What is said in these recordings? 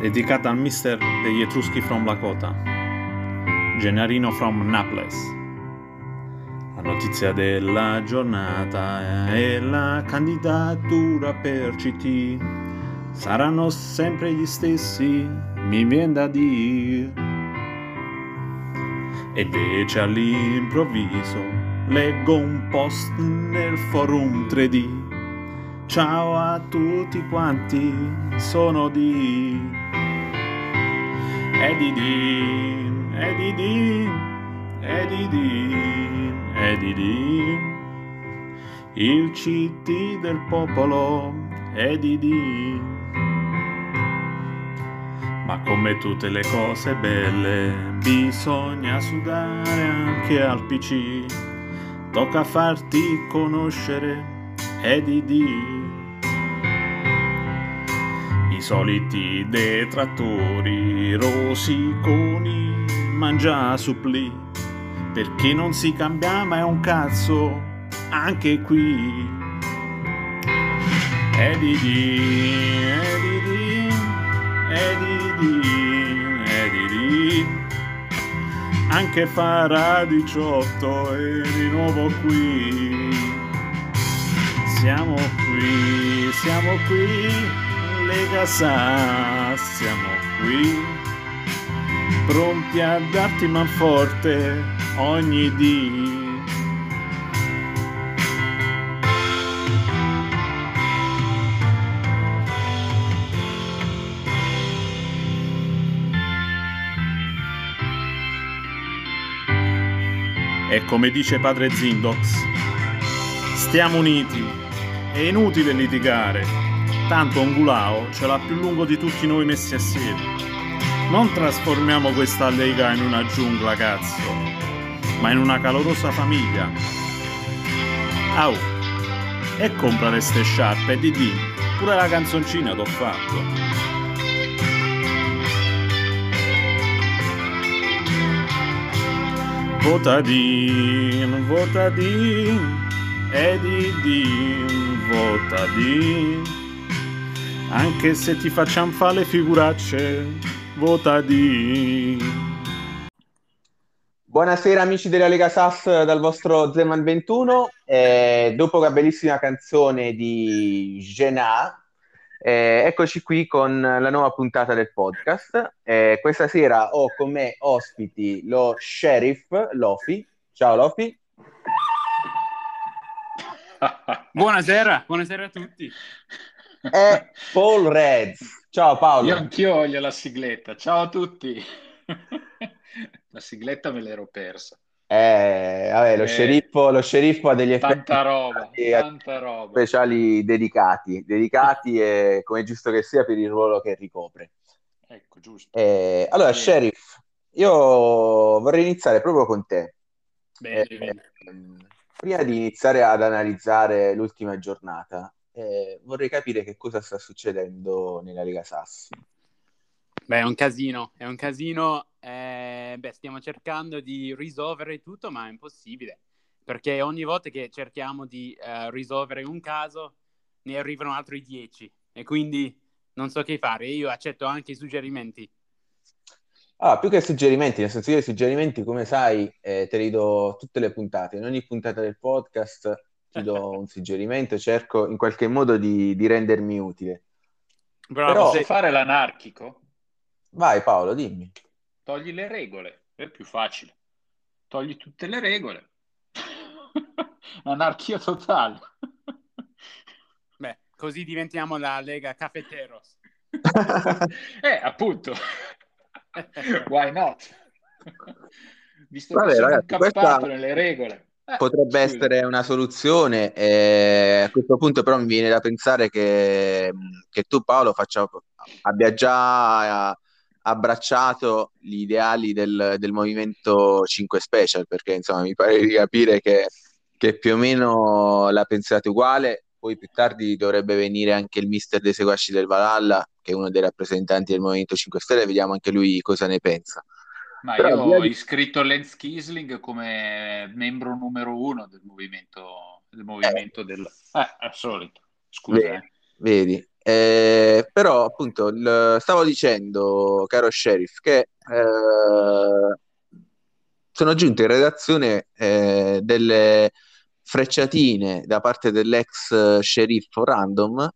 dedicata al mister degli Etruschi from Lakota, Gennarino from Naples. La notizia della giornata è la candidatura per CT. Saranno sempre gli stessi, mi viene da dire. E invece all'improvviso leggo un post nel forum 3D. Ciao a tutti quanti, sono di Edidì, Edidì, Edidì. Edidì, il CT del popolo, Edidì. Ma come tutte le cose belle, bisogna sudare anche al PC. Tocca farti conoscere, Edidì. I soliti detrattori, rosiconi, mangia supplì. Perché non si cambia mai un cazzo, anche qui. Edidì, Edidì, Edidì, Edidì. Anche Fara 18 è di nuovo qui. Siamo qui, siamo qui. Lega SAS, siamo qui. Pronti a darti manforte ogni dì. E come dice Padre Zindox, stiamo uniti, è inutile litigare, tanto un Gulao ce l'ha più lungo di tutti noi messi assieme. Non trasformiamo questa Lega in una giungla, cazzo, ma in una calorosa famiglia. Au! E compra le ste sciarpe e di pure la canzoncina t'ho fatto. Votadin, votadin, Edidin, votadin. Anche se ti facciamo fare le figuracce, votadin. Buonasera amici della Lega SAS dal vostro Zeman 21, dopo la bellissima canzone di Genà, eccoci qui con la nuova puntata del podcast. Questa sera ho con me ospiti lo Sheriff Lofi. Ciao Lofi. Buonasera, buonasera a tutti. E Paul Red. Ciao Paolo. Io anch'io voglio la sigletta, ciao a tutti. La sigletta me l'ero persa. Vabbè, lo sceriffo ha degli effetti tanta roba. Speciali dedicati e come è giusto che sia per il ruolo che ricopre. Ecco, giusto. Allora, sì. Sheriff, io vorrei iniziare proprio con te. Bene, prima di iniziare ad analizzare l'ultima giornata, vorrei capire che cosa sta succedendo nella Lega SAS. Beh, è un casino. Stiamo cercando di risolvere tutto, ma è impossibile, perché ogni volta che cerchiamo di risolvere un caso, ne arrivano altri 10, e quindi non so che fare. Io accetto anche i suggerimenti. Ah, più che suggerimenti, nel senso, io i suggerimenti, come sai, te li do tutte le puntate. In ogni puntata del podcast ti do un suggerimento, cerco in qualche modo di rendermi utile. Bravo, però se fare l'anarchico... Vai Paolo, dimmi. Togli le regole, è più facile. Togli tutte le regole. Anarchia totale. Beh, così diventiamo la Lega Cafeteros. Appunto. Why not? Visto che sono incappato nelle regole. Potrebbe essere una soluzione. A questo punto però mi viene da pensare che tu Paolo abbia già... abbracciato gli ideali del Movimento 5 Special, perché insomma mi pare di capire che più o meno la pensate uguale. Poi più tardi dovrebbe venire anche il mister dei seguaci del Valhalla, che è uno dei rappresentanti del Movimento 5 Stelle, vediamo anche lui cosa ne pensa. Ma però io ho iscritto Lenz Kisling come membro numero 1 del Movimento del solito. Scusa. Vedi, però appunto stavo dicendo, caro Sheriff, che sono giunte in redazione delle frecciatine da parte dell'ex sceriffo Random,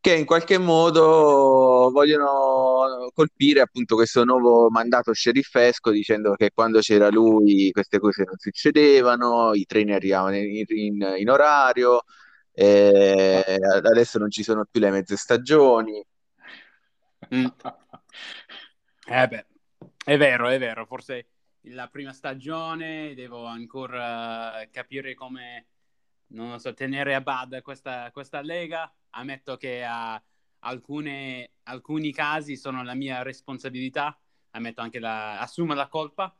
che in qualche modo vogliono colpire appunto questo nuovo mandato sceriffesco, dicendo che quando c'era lui queste cose non succedevano, i treni arrivavano in orario, adesso non ci sono più le mezze stagioni. Beh, è vero, forse la prima stagione devo ancora capire come, non lo so, tenere a bada questa Lega. Ammetto che alcuni casi sono la mia responsabilità, ammetto anche assumo la colpa,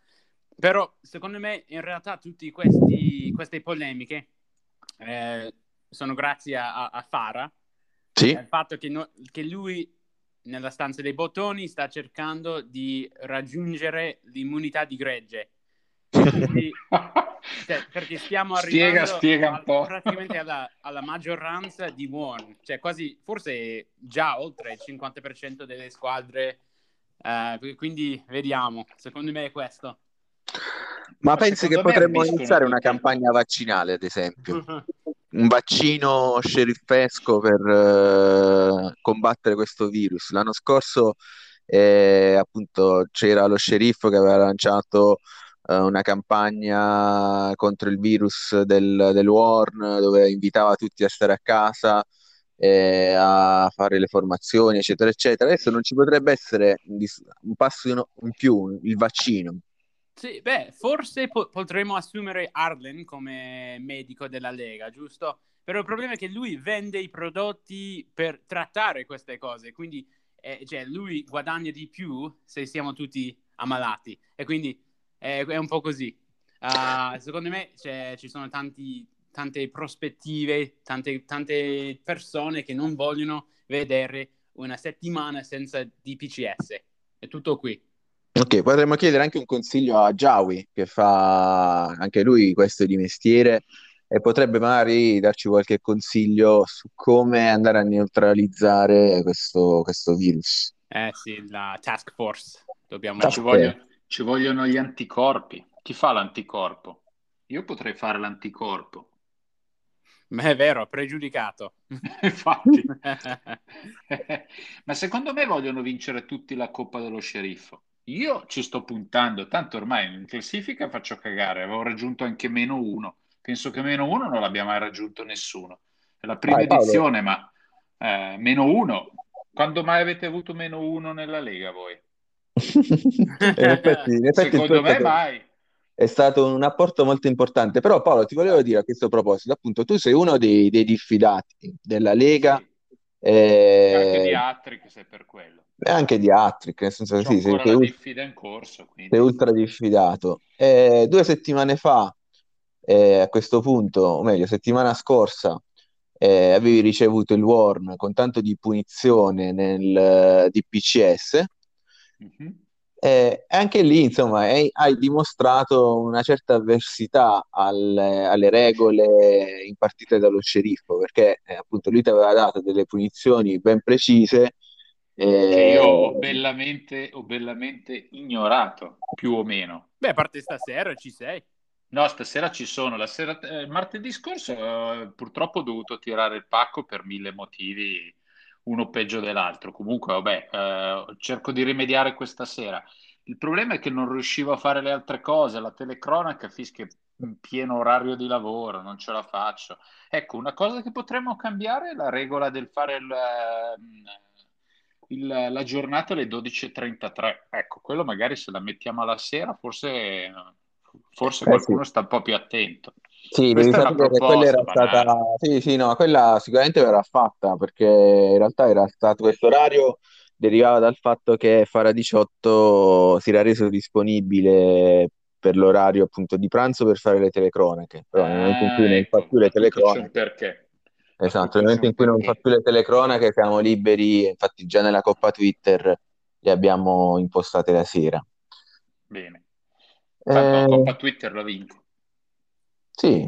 però secondo me in realtà tutte queste polemiche sono grazie a Fara, sì, al fatto che lui nella stanza dei bottoni sta cercando di raggiungere l'immunità di gregge. Quindi, cioè, perché stiamo arrivando spiega un po'. Praticamente alla maggioranza di buoni, cioè quasi forse già oltre il 50% delle squadre, quindi vediamo, secondo me è questo. Ma pensi che potremmo iniziare una campagna vaccinale, ad esempio? Un vaccino sceriffesco per combattere questo virus. L'anno scorso appunto c'era lo sceriffo che aveva lanciato una campagna contro il virus del Warn, dove invitava tutti a stare a casa, a fare le formazioni, eccetera, eccetera. Adesso non ci potrebbe essere un passo in più, il vaccino. Sì, beh, forse potremmo assumere Adlen come medico della Lega, giusto? Però il problema è che lui vende i prodotti per trattare queste cose, quindi cioè, lui guadagna di più se siamo tutti ammalati, e quindi è un po' così. Secondo me ci sono tante prospettive, tante persone che non vogliono vedere una settimana senza DPCS. È tutto qui. Ok, potremmo chiedere anche un consiglio a Jawi, che fa anche lui questo di mestiere, e potrebbe magari darci qualche consiglio su come andare a neutralizzare questo virus. Sì, la task force. Ci vogliono gli anticorpi. Chi fa l'anticorpo? Io potrei fare l'anticorpo. Ma è vero, pregiudicato. Infatti. Ma secondo me vogliono vincere tutti la Coppa dello Sceriffo. Io ci sto puntando, tanto ormai in classifica faccio cagare. Avevo raggiunto anche -1. Penso che -1 non l'abbia mai raggiunto nessuno. È la prima edizione, ma -1. Quando mai avete avuto -1 nella Lega voi? In effetti secondo me mai. È stato un apporto molto importante. Però Paolo, ti volevo dire a questo proposito, appunto, tu sei uno dei diffidati della Lega, sì. Anche di Hattrick, se per quello, anche di Hattrick, nel senso che sì, sei diffida in corso, quindi sei ultra diffidato. 2 settimane fa, a questo punto, o meglio settimana scorsa, avevi ricevuto il warn con tanto di punizione nel DPCS. Mm-hmm. Anche lì, insomma, hai dimostrato una certa avversità alle regole impartite dallo sceriffo, perché appunto lui ti aveva dato delle punizioni ben precise che io ho bellamente ignorato, più o meno. Beh, a parte stasera ci sei? No, stasera ci sono. Martedì scorso purtroppo ho dovuto tirare il pacco per 1000 motivi, uno peggio dell'altro. Comunque, vabbè, cerco di rimediare questa sera. Il problema è che non riuscivo a fare le altre cose, la telecronaca fischia in pieno orario di lavoro, non ce la faccio. Ecco, una cosa che potremmo cambiare è la regola del fare la giornata alle 12:33. Ecco, quello magari se la mettiamo alla sera, forse qualcuno sì, sta un po' più attento. Sì, devi sapere che quella era stata... Sì, no, quella sicuramente verrà fatta, perché in realtà era stato questo orario derivava dal fatto che Fara 18 si era reso disponibile per l'orario appunto di pranzo per fare le telecronache, però nel momento in cui non fa più le telecronache... Perché? Esatto, nel momento in cui non fa più le telecronache siamo liberi, infatti già nella Coppa Twitter le abbiamo impostate la sera. Bene. Tanto la Coppa Twitter la vinco.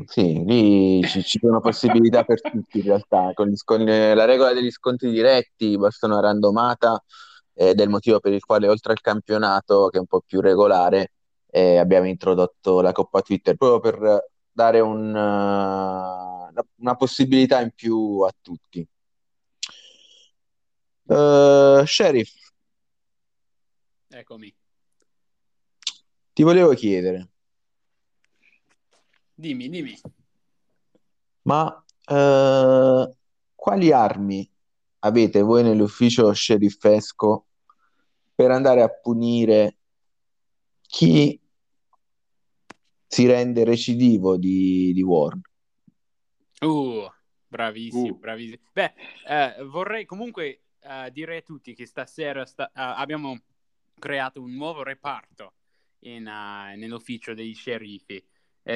Sì, lì ci sono possibilità per tutti in realtà, con la regola degli scontri diretti, basta una randomata ed è il motivo per il quale oltre al campionato, che è un po' più regolare, abbiamo introdotto la Coppa Twitter, proprio per dare una possibilità in più a tutti. Sheriff, eccomi. Ti volevo chiedere. Dimmi. Ma quali armi avete voi nell'ufficio sceriffesco per andare a punire chi si rende recidivo di Warren? Bravissimo. Beh, vorrei comunque dire a tutti che stasera abbiamo creato un nuovo reparto nell'ufficio dei sceriffi.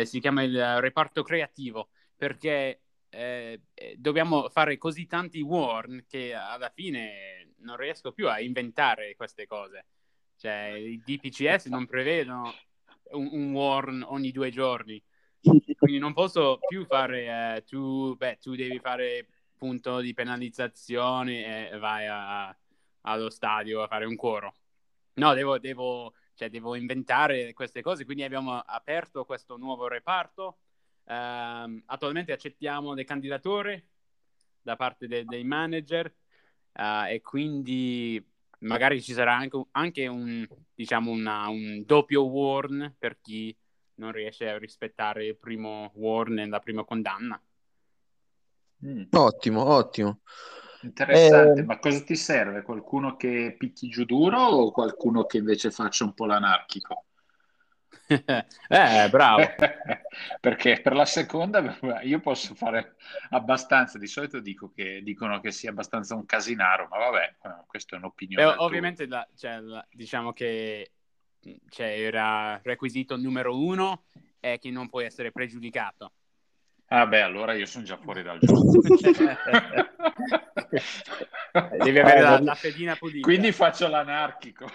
Si chiama il reparto creativo, perché dobbiamo fare così tanti warn che alla fine non riesco più a inventare queste cose. Cioè, i DPCS non prevedono un warn ogni 2 giorni, quindi non posso più fare tu devi fare punto di penalizzazione e vai allo stadio a fare un coro. No, devo inventare queste cose, quindi abbiamo aperto questo nuovo reparto. Attualmente accettiamo le candidature da parte dei manager e quindi magari ci sarà anche un doppio warn per chi non riesce a rispettare il primo warn e la prima condanna. Ottimo. Interessante, ma cosa ti serve? Qualcuno che picchi giù duro o qualcuno che invece faccia un po' l'anarchico? Bravo. Perché per la seconda io posso fare abbastanza, di solito dicono che sia abbastanza un casinaro, ma vabbè, questa è un'opinione. Beh, ovviamente diciamo che era requisito numero 1 è che non puoi essere pregiudicato. Ah beh, allora io sono già fuori dal gioco. Devi avere la fedina pulita. Quindi faccio l'anarchico,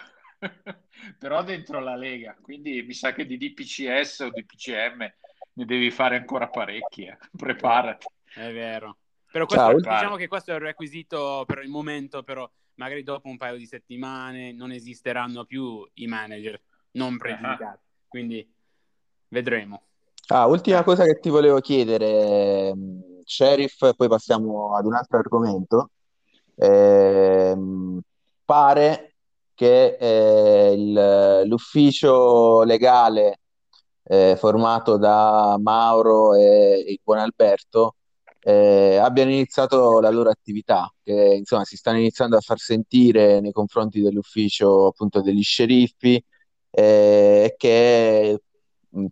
però dentro la Lega. Quindi mi sa che di DPCS o DPCM ne devi fare ancora parecchi. Preparati. È vero. Però diciamo che questo è il requisito per il momento, però magari dopo un paio di settimane non esisteranno più i manager non pregiudicati. Uh-huh. Quindi vedremo. Ultima cosa che ti volevo chiedere, Sheriff, poi passiamo ad un altro argomento. Pare che l'ufficio legale formato da Mauro e il buon Alberto abbiano iniziato la loro attività, che insomma si stanno iniziando a far sentire nei confronti dell'ufficio appunto degli sceriffi, che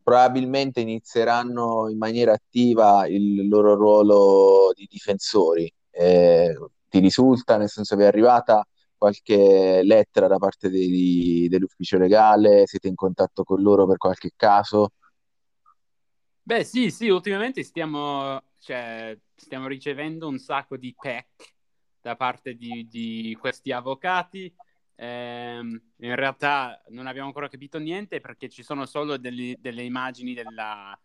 probabilmente inizieranno in maniera attiva il loro ruolo di difensori. Ti risulta, nel senso, vi è arrivata qualche lettera da parte dell'ufficio legale? Siete in contatto con loro per qualche caso? Beh, sì, ultimamente stiamo ricevendo un sacco di PEC da parte di questi avvocati. In realtà non abbiamo ancora capito niente, perché ci sono solo delle immagini della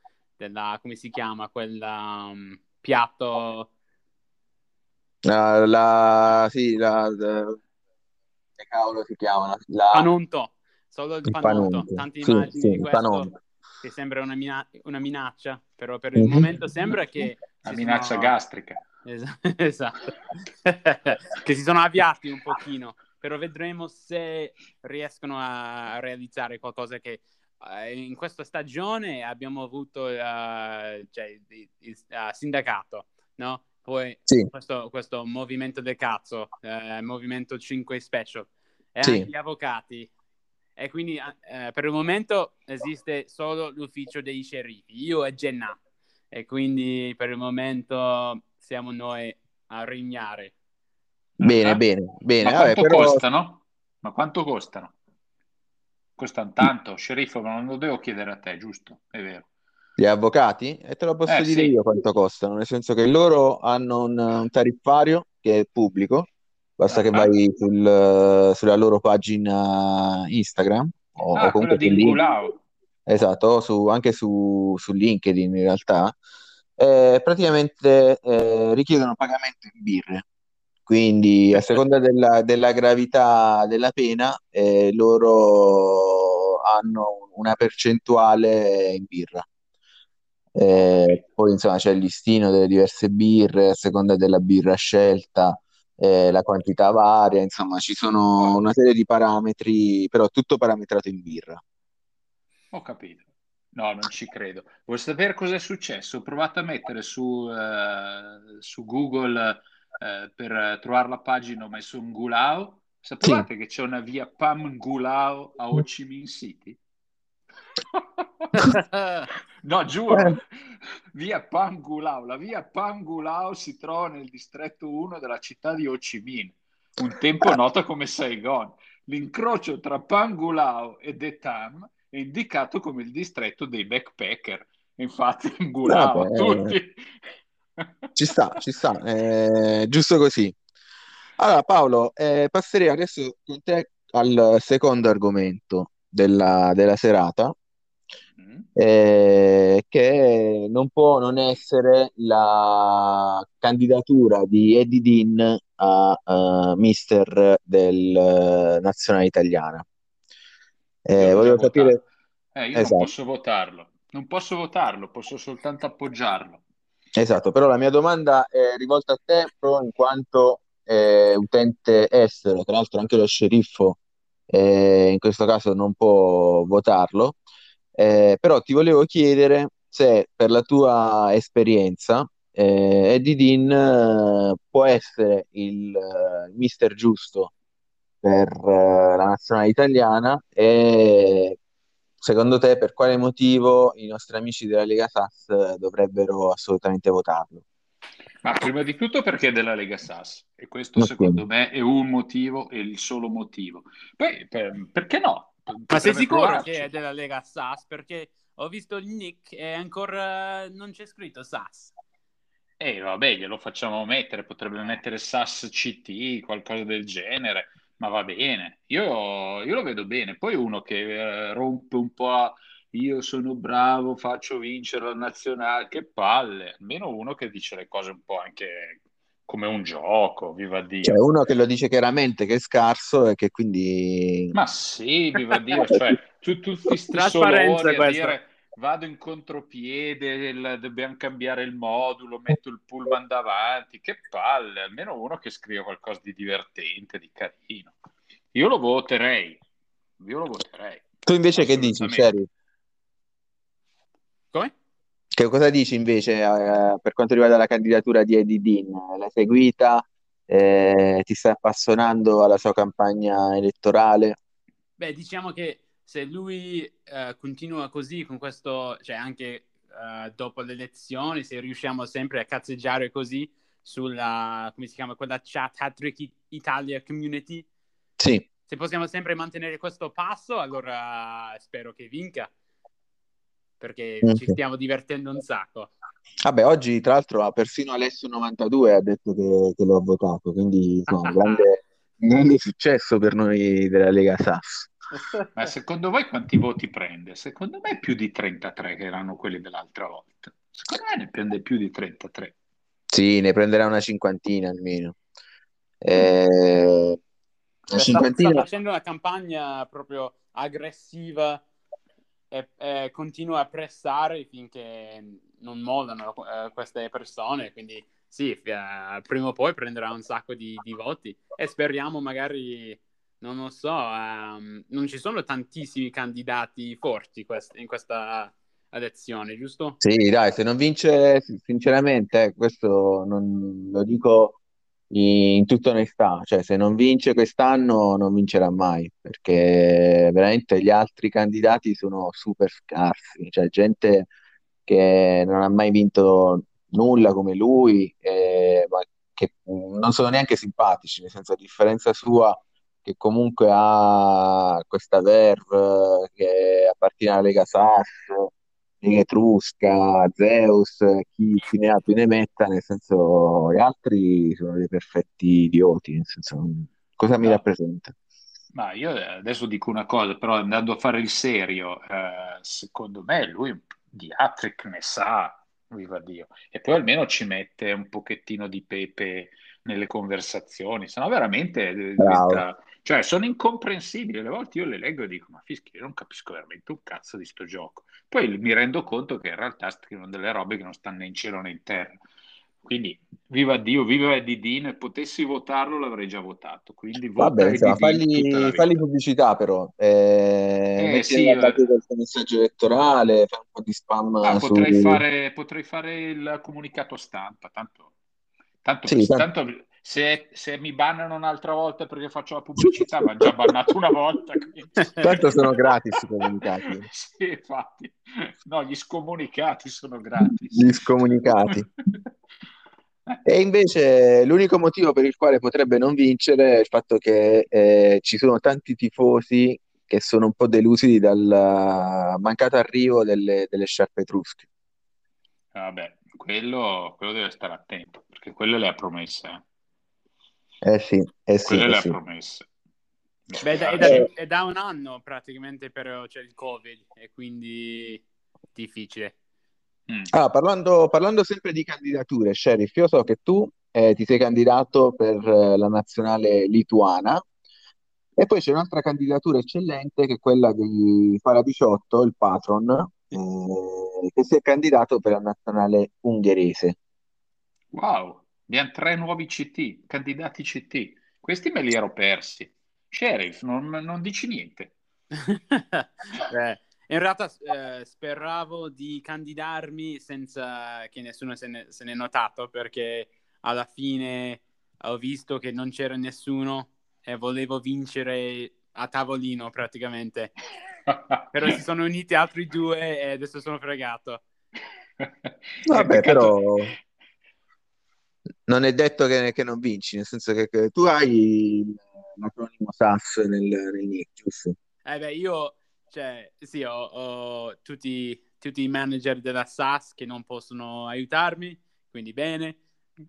come si chiama quella piatto, che cavolo si chiama, panunto, solo il panunto. Tante immagini di questo panunto, che sembra una minaccia, però per il momento sembra che la minaccia gastrica, esatto. Che si sono avviati un pochino, però vedremo se riescono a realizzare qualcosa, che in questa stagione abbiamo avuto il sindacato, no? Poi sì. questo movimento del cazzo, Movimento 5 Special, e sì, anche gli avvocati. E quindi per il momento esiste solo l'ufficio dei sceriffi, io e Genna. E quindi per il momento siamo noi a regnare. Bene. Ma quanto costano? Costano tanto, sceriffo, ma non lo devo chiedere a te, giusto? È vero. Gli avvocati? E te lo posso dire io quanto costano, nel senso che loro hanno un tariffario che è pubblico, basta che vai sulla loro pagina Instagram o comunque quello di Gulao. Esatto, anche su LinkedIn in realtà, praticamente richiedono pagamento in birre. Quindi a seconda della gravità della pena, loro hanno una percentuale in birra. Poi insomma c'è il listino delle diverse birre, a seconda della birra scelta, la quantità varia, insomma ci sono una serie di parametri, però tutto parametrato in birra. Ho capito. No, non ci credo. Vuoi sapere cosa è successo? Ho provato a mettere su Google per trovare la pagina, ho messo un Gulao. Sapevate che c'è una via Pam Gulao a Ho Chi Minh City? No, giuro, via Pam Gulao. La via Pam Gulao si trova nel distretto 1 della città di Ho Chi Minh, un tempo nota come Saigon. L'incrocio tra Pam Gulao e De Tam è indicato come il distretto dei backpacker. Infatti Gulao tutti. Ci sta, giusto così. Allora Paolo, passerei adesso con te al secondo argomento della serata, che non può non essere la candidatura di Edidì a mister del nazionale italiana. Voglio capire. Io esatto. Non posso votarlo, posso soltanto appoggiarlo. Esatto, però la mia domanda è rivolta a te, in quanto utente estero. Tra l'altro anche lo sceriffo in questo caso non può votarlo, però ti volevo chiedere se per la tua esperienza Edidin può essere il mister giusto per la nazionale italiana, e secondo te per quale motivo i nostri amici della Lega SAS dovrebbero assolutamente votarlo? Ma prima di tutto perché è della Lega SAS, e questo secondo me è un motivo, è il solo motivo. Poi perché no? Ma sei sicuro che è della Lega SAS? Perché ho visto il nick e ancora non c'è scritto SAS. Vabbè, glielo facciamo mettere, potrebbe mettere SAS CT, qualcosa del genere. Ma va bene, io lo vedo bene. Poi uno che rompe un po' io sono bravo, faccio vincere la nazionale, che palle. Almeno uno che dice le cose un po' anche come un gioco, viva Dio. Cioè uno che lo dice chiaramente che è scarso e che quindi... Ma sì, viva Dio, cioè tutti strasparenza a dire vado in contropiede, dobbiamo cambiare il modulo, metto il pullman davanti, che palle. Almeno uno che scrive qualcosa di divertente, di carino. Io lo voterei. Tu invece che dici, Sherry? Come? Che cosa dici invece per quanto riguarda la candidatura di Edidin? L'hai seguita? Ti sta appassionando alla sua campagna elettorale? Beh, diciamo che se lui continua così con questo, cioè anche dopo le elezioni, se riusciamo sempre a cazzeggiare così sulla, come si chiama, quella chat Hattrick Italia Community, sì, se possiamo sempre mantenere questo passo, allora spero che vinca, perché ci stiamo divertendo un sacco. Vabbè, oggi tra l'altro persino Alessio 92 ha detto che lo ha votato, quindi insomma, grande successo per noi della Lega SAS. Ma secondo voi quanti voti prende? Secondo me più di 33, che erano quelli dell'altra volta. Secondo me ne prende più di 33. Sì, ne prenderà una cinquantina almeno. Sta facendo una campagna proprio aggressiva e continua a pressare finché non mollano queste persone, quindi sì, prima o poi prenderà un sacco di voti, e speriamo magari... Non lo so, non ci sono tantissimi candidati forti in questa elezione, giusto? Sì, dai, se non vince, sinceramente, questo non lo dico in tutta onestà, cioè se non vince quest'anno non vincerà mai, perché veramente gli altri candidati sono super scarsi, cioè gente che non ha mai vinto nulla come lui, ma che non sono neanche simpatici, nel senso, a differenza sua, che comunque ha questa verve che appartiene alla Lega SAS, Lega Etrusca, Zeus, chi ne ha più ne metta, nel senso gli altri sono dei perfetti idioti, nel senso cosa mi rappresenta? Ma io adesso dico una cosa, però andando a fare il serio, secondo me lui di Hattrick ne sa, viva Dio, e poi almeno ci mette un pochettino di pepe nelle conversazioni, sennò veramente diventa... Cioè, sono incomprensibili, alle volte io le leggo e dico, ma fischi, io non capisco veramente un cazzo di sto gioco. Poi mi rendo conto che in realtà scrivono delle robe che non stanno né in cielo né in terra. Quindi, viva Dio, viva Edidì, e potessi votarlo l'avrei già votato. Quindi vota Edidì, fagli pubblicità però. Sì, il messaggio elettorale, fai un po' di spam. Potrei fare il comunicato stampa, tanto se mi bannano un'altra volta perché faccio la pubblicità, mi hanno già bannato una volta. Quindi... Tanto sono gratis i comunicati. Sì, infatti. No, gli scomunicati sono gratis. Gli scomunicati. E invece l'unico motivo per il quale potrebbe non vincere è il fatto che ci sono tanti tifosi che sono un po' delusi dal mancato arrivo delle sciarpe etrusche. Vabbè, quello deve stare attento, perché quello le ha promesse. Promesse. Beh, è da un anno praticamente, però c'è il Covid e quindi difficile. Ah, parlando sempre di candidature, Sheriff, io so che tu ti sei candidato per la nazionale lituana, e poi c'è un'altra candidatura eccellente che è quella di Fara 18, il patron, che si è candidato per la nazionale ungherese. Wow, abbiamo 3 nuovi CT, candidati CT. Questi me li ero persi. Sheriff, non dici niente. Beh. In realtà speravo di candidarmi senza che nessuno se ne notato, perché alla fine ho visto che non c'era nessuno e volevo vincere a tavolino praticamente. Però si sono uniti altri 2 e adesso sono fregato. Vabbè, però non è detto che non vinci, nel senso che tu hai l'acronimo SAS nel nick, giusto? Beh, io... Cioè, sì, ho tutti i manager della SAS che non possono aiutarmi, quindi bene.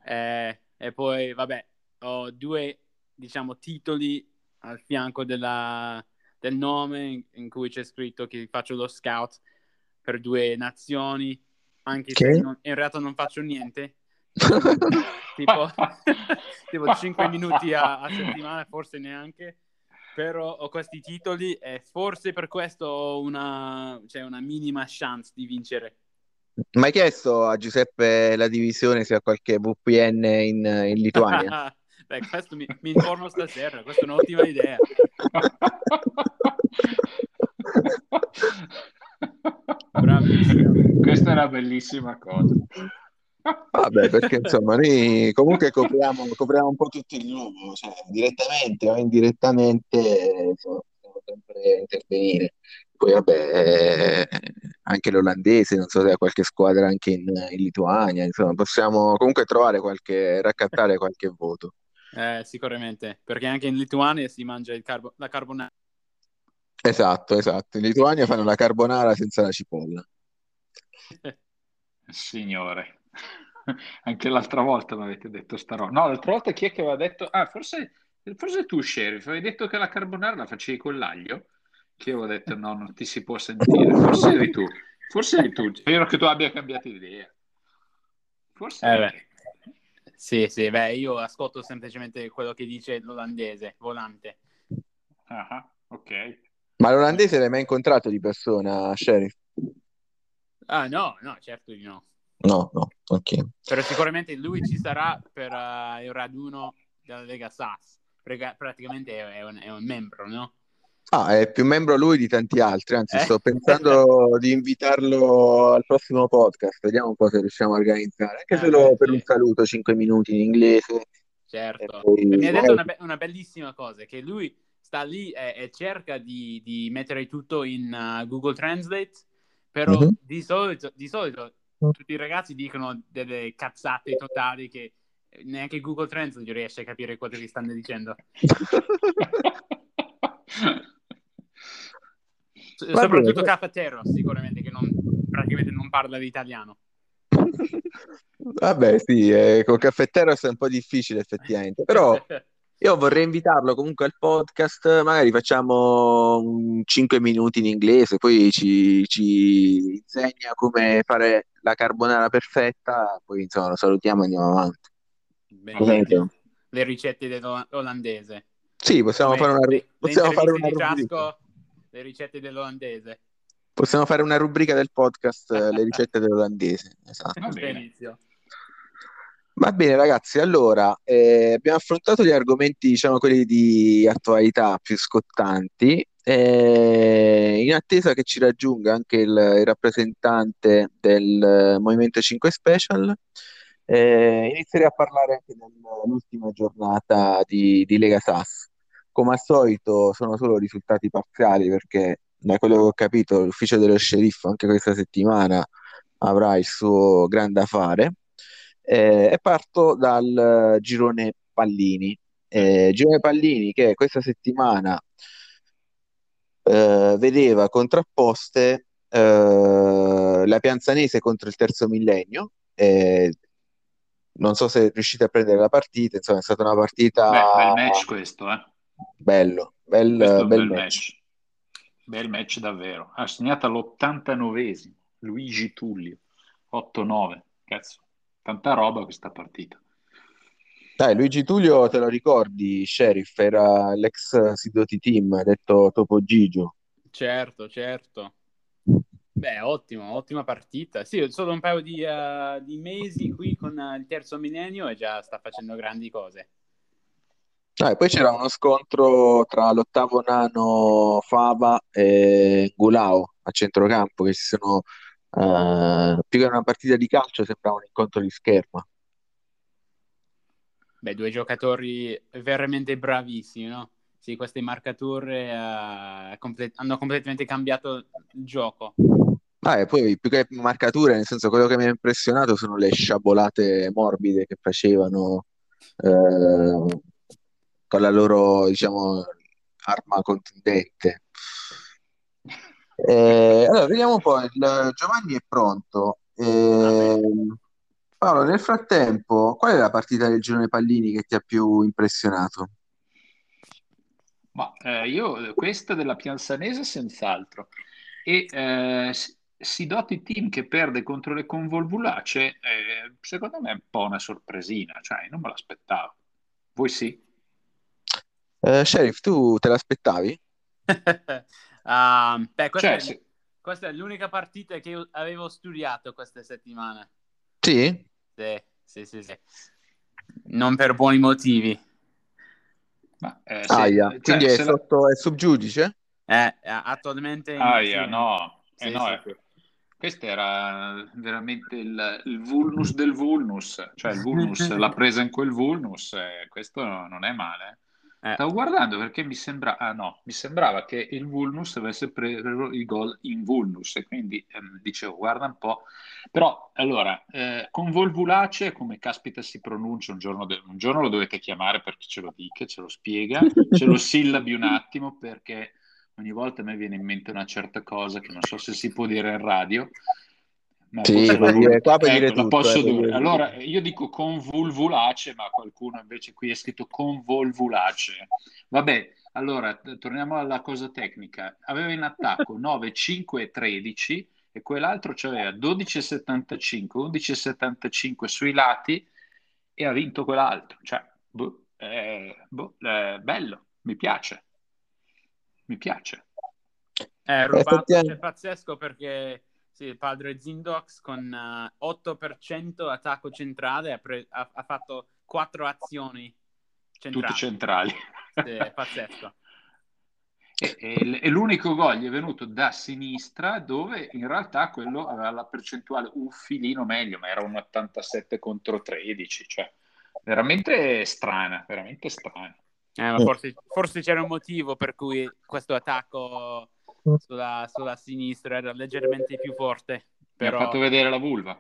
E poi, vabbè, ho 2, diciamo, titoli al fianco del nome in cui c'è scritto che faccio lo scout per 2 nazioni, anche se in realtà non faccio niente. tipo 5 minuti a settimana, forse neanche. Però ho questi titoli e forse per questo ho una minima chance di vincere. Ma hai chiesto a Giuseppe la divisione se ha qualche VPN in Lituania? Beh, questo mi informo stasera, questa è un'ottima idea. Bravissimo. Questa è una bellissima cosa. Vabbè, perché insomma noi comunque copriamo un po' tutti il globo, cioè direttamente o indirettamente possiamo sempre intervenire. Poi vabbè, anche l'olandese, non so se ha qualche squadra anche in Lituania, insomma possiamo comunque raccattare qualche voto. Sicuramente, perché anche in Lituania si mangia la carbonara. Esatto, in Lituania fanno la carbonara senza la cipolla. Signore. Anche l'altra volta mi avete detto sta roba. No, l'altra volta chi è che aveva detto? Ah, forse tu, Sheriff, avevi detto che la carbonara la facevi con l'aglio, che io avevo detto no, non ti si può sentire. Forse eri tu. È vero che tu abbia cambiato idea. Forse. Sì, beh, io ascolto semplicemente quello che dice l'olandese, volante. Ah, ok. Ma l'olandese l'hai mai incontrato di persona, Sheriff? Ah, no, certo di no. No, ok. Però sicuramente lui ci sarà per il raduno della Lega SAS, perché praticamente è un membro, no? Ah, è più membro lui di tanti altri, anzi sto pensando di invitarlo al prossimo podcast, vediamo un po' se riusciamo a organizzare, anche solo per un saluto, 5 minuti in inglese. Certo, poi... mi ha detto una bellissima cosa, che lui sta lì e cerca di mettere tutto in Google Translate, però di solito tutti i ragazzi dicono delle cazzate totali che neanche Google Translate riesce a capire quello che stanno dicendo. Soprattutto Caffatero, sicuramente, che praticamente non parla l'italiano. Vabbè, sì, con Caffatero è un po' difficile effettivamente, però Io vorrei invitarlo comunque al podcast, magari facciamo 5 minuti in inglese, poi ci insegna come fare la carbonara perfetta, poi insomma lo salutiamo e andiamo avanti. Bene, le ricette dell'olandese. Sì, possiamo fare una rubrica. Le ricette dell'olandese. Possiamo fare una rubrica del podcast, le ricette dell'olandese. Esatto. Va bene. Va bene ragazzi, allora abbiamo affrontato gli argomenti, diciamo quelli di attualità più scottanti, in attesa che ci raggiunga anche il rappresentante del Movimento 5 Special. Inizierei a parlare anche dell'ultima giornata di Lega SAS. Come al solito sono solo risultati parziali, perché da quello che ho capito l'ufficio dello sceriffo anche questa settimana avrà il suo grande affare. E parto dal Girone Pallini. Girone Pallini che questa settimana vedeva contrapposte la Pianzanese contro il Terzo Millennio. Non so se riuscite a prendere la partita, insomma è stata una partita... bel match questo, eh? Bello, bel match. Bel match davvero. Ha segnato all'89esimo Luigi Tullio, 8-9, cazzo. Tanta roba questa partita. Dai, Luigi Tullio te lo ricordi, Sheriff? Era l'ex Sidoti Team, detto Topo Gigio. Certo. Beh, ottima partita. Sì, solo un paio di mesi qui con il Terzo Millennio e già sta facendo grandi cose. Ah, e poi c'era uno scontro tra l'ottavo nano Fava e Gulao a centrocampo, che si sono... più che una partita di calcio sembrava un incontro di scherma. Beh, due giocatori veramente bravissimi, no? Sì, queste marcature hanno completamente cambiato il gioco. E poi più che marcature, nel senso, quello che mi ha impressionato sono le sciabolate morbide che facevano con la loro, diciamo, arma contundente. Allora vediamo un po', Giovanni è pronto. Paolo, nel frattempo qual è la partita del Girone Pallini che ti ha più impressionato? Io questa della Pianzanese senz'altro, e Sidoti Team che perde contro le Convolvulacee, secondo me è un po' una sorpresina, cioè non me l'aspettavo. Voi sì? Sheriff, tu te l'aspettavi? Questa è l'unica partita che io avevo studiato questa settimana. Sì? Sì. Non per buoni motivi. Quindi è sotto, è subgiudice? Attualmente... Questo era veramente il vulnus del vulnus. Cioè il vulnus l'ha presa in quel vulnus, questo non è male. Stavo guardando perché mi sembrava che il vulnus avesse preso il gol in vulnus, e quindi dicevo guarda un po'. Però allora Convolvulacee, come caspita si pronuncia, un giorno lo dovete chiamare perché ce lo dica, ce lo spiega, ce lo sillabi un attimo, perché ogni volta a me viene in mente una certa cosa che non so se si può dire in radio. Posso dire tutto. Allora io dico Convolvulacee, ma qualcuno invece qui è scritto Convolvulacee. Vabbè, allora torniamo alla cosa tecnica. Aveva in attacco 9, 5 e 13, e quell'altro c'aveva 12 e 75, 11 e 75 sui lati, e ha vinto quell'altro. Cioè bello, mi piace. Rubato, è pazzesco, perché il padre Zindox con 8% attacco centrale ha fatto 4 azioni centrali. Tutte centrali. Sì, è pazzesco. E l'unico gol è venuto da sinistra, dove in realtà quello aveva la percentuale un filino meglio, ma era un 87 contro 13, cioè veramente strana. Ma forse c'era un motivo per cui questo attacco sulla sinistra era leggermente più forte, però... Mi ha fatto vedere la vulva.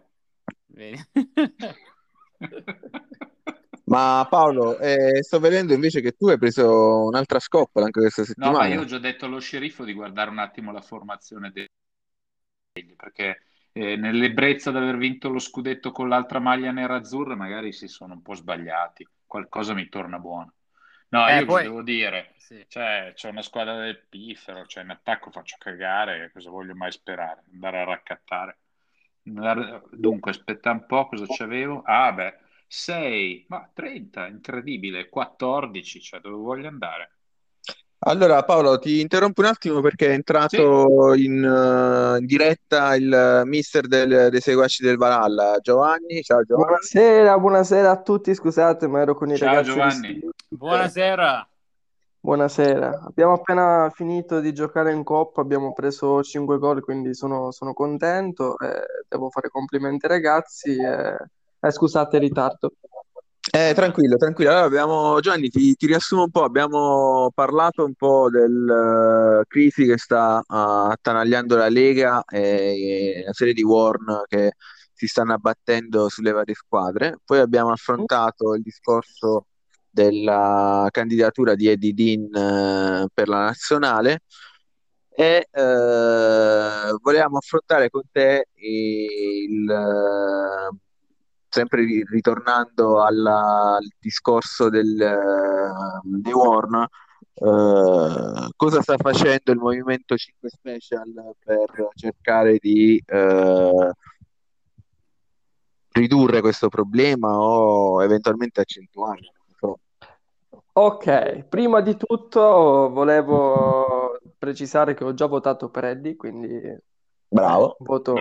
Ma Paolo, sto vedendo invece che tu hai preso un'altra scoppola anche questa settimana. No, ma io ho già detto allo sceriffo di guardare un attimo la formazione perché nell'ebbrezza di aver vinto lo scudetto con l'altra maglia nera azzurra magari si sono un po' sbagliati, qualcosa mi torna buono. No, io poi... devo dire, sì. Cioè, c'è una squadra del piffero, cioè in attacco faccio cagare, cosa voglio mai sperare? Andare a raccattare. Dunque, aspetta un po', cosa c'avevo? Ah, beh, 6, ma 30, incredibile, 14, cioè dove voglio andare? Allora Paolo, ti interrompo un attimo perché è entrato in diretta il mister dei seguaci del Valhalla, Giovanni. Ciao Giovanni. Buonasera a tutti, scusate ma ero con i ragazzi. Ciao Giovanni. Buonasera. Buonasera. Abbiamo appena finito di giocare in Coppa, abbiamo preso 5 gol, quindi sono contento. Devo fare complimenti ai ragazzi. Scusate il ritardo. Tranquillo. Allora abbiamo, Gianni, ti riassumo un po', abbiamo parlato un po' del crisi che sta attanagliando la Lega e la serie di Warn che si stanno abbattendo sulle varie squadre. Poi abbiamo affrontato il discorso della candidatura di Edidì per la nazionale e volevamo affrontare con te sempre ritornando al discorso di Warn, cosa sta facendo il Movimento 5 Special per cercare di ridurre questo problema o eventualmente accentuarlo? Ok, prima di tutto volevo precisare che ho già votato per Eddie, quindi bravo, voto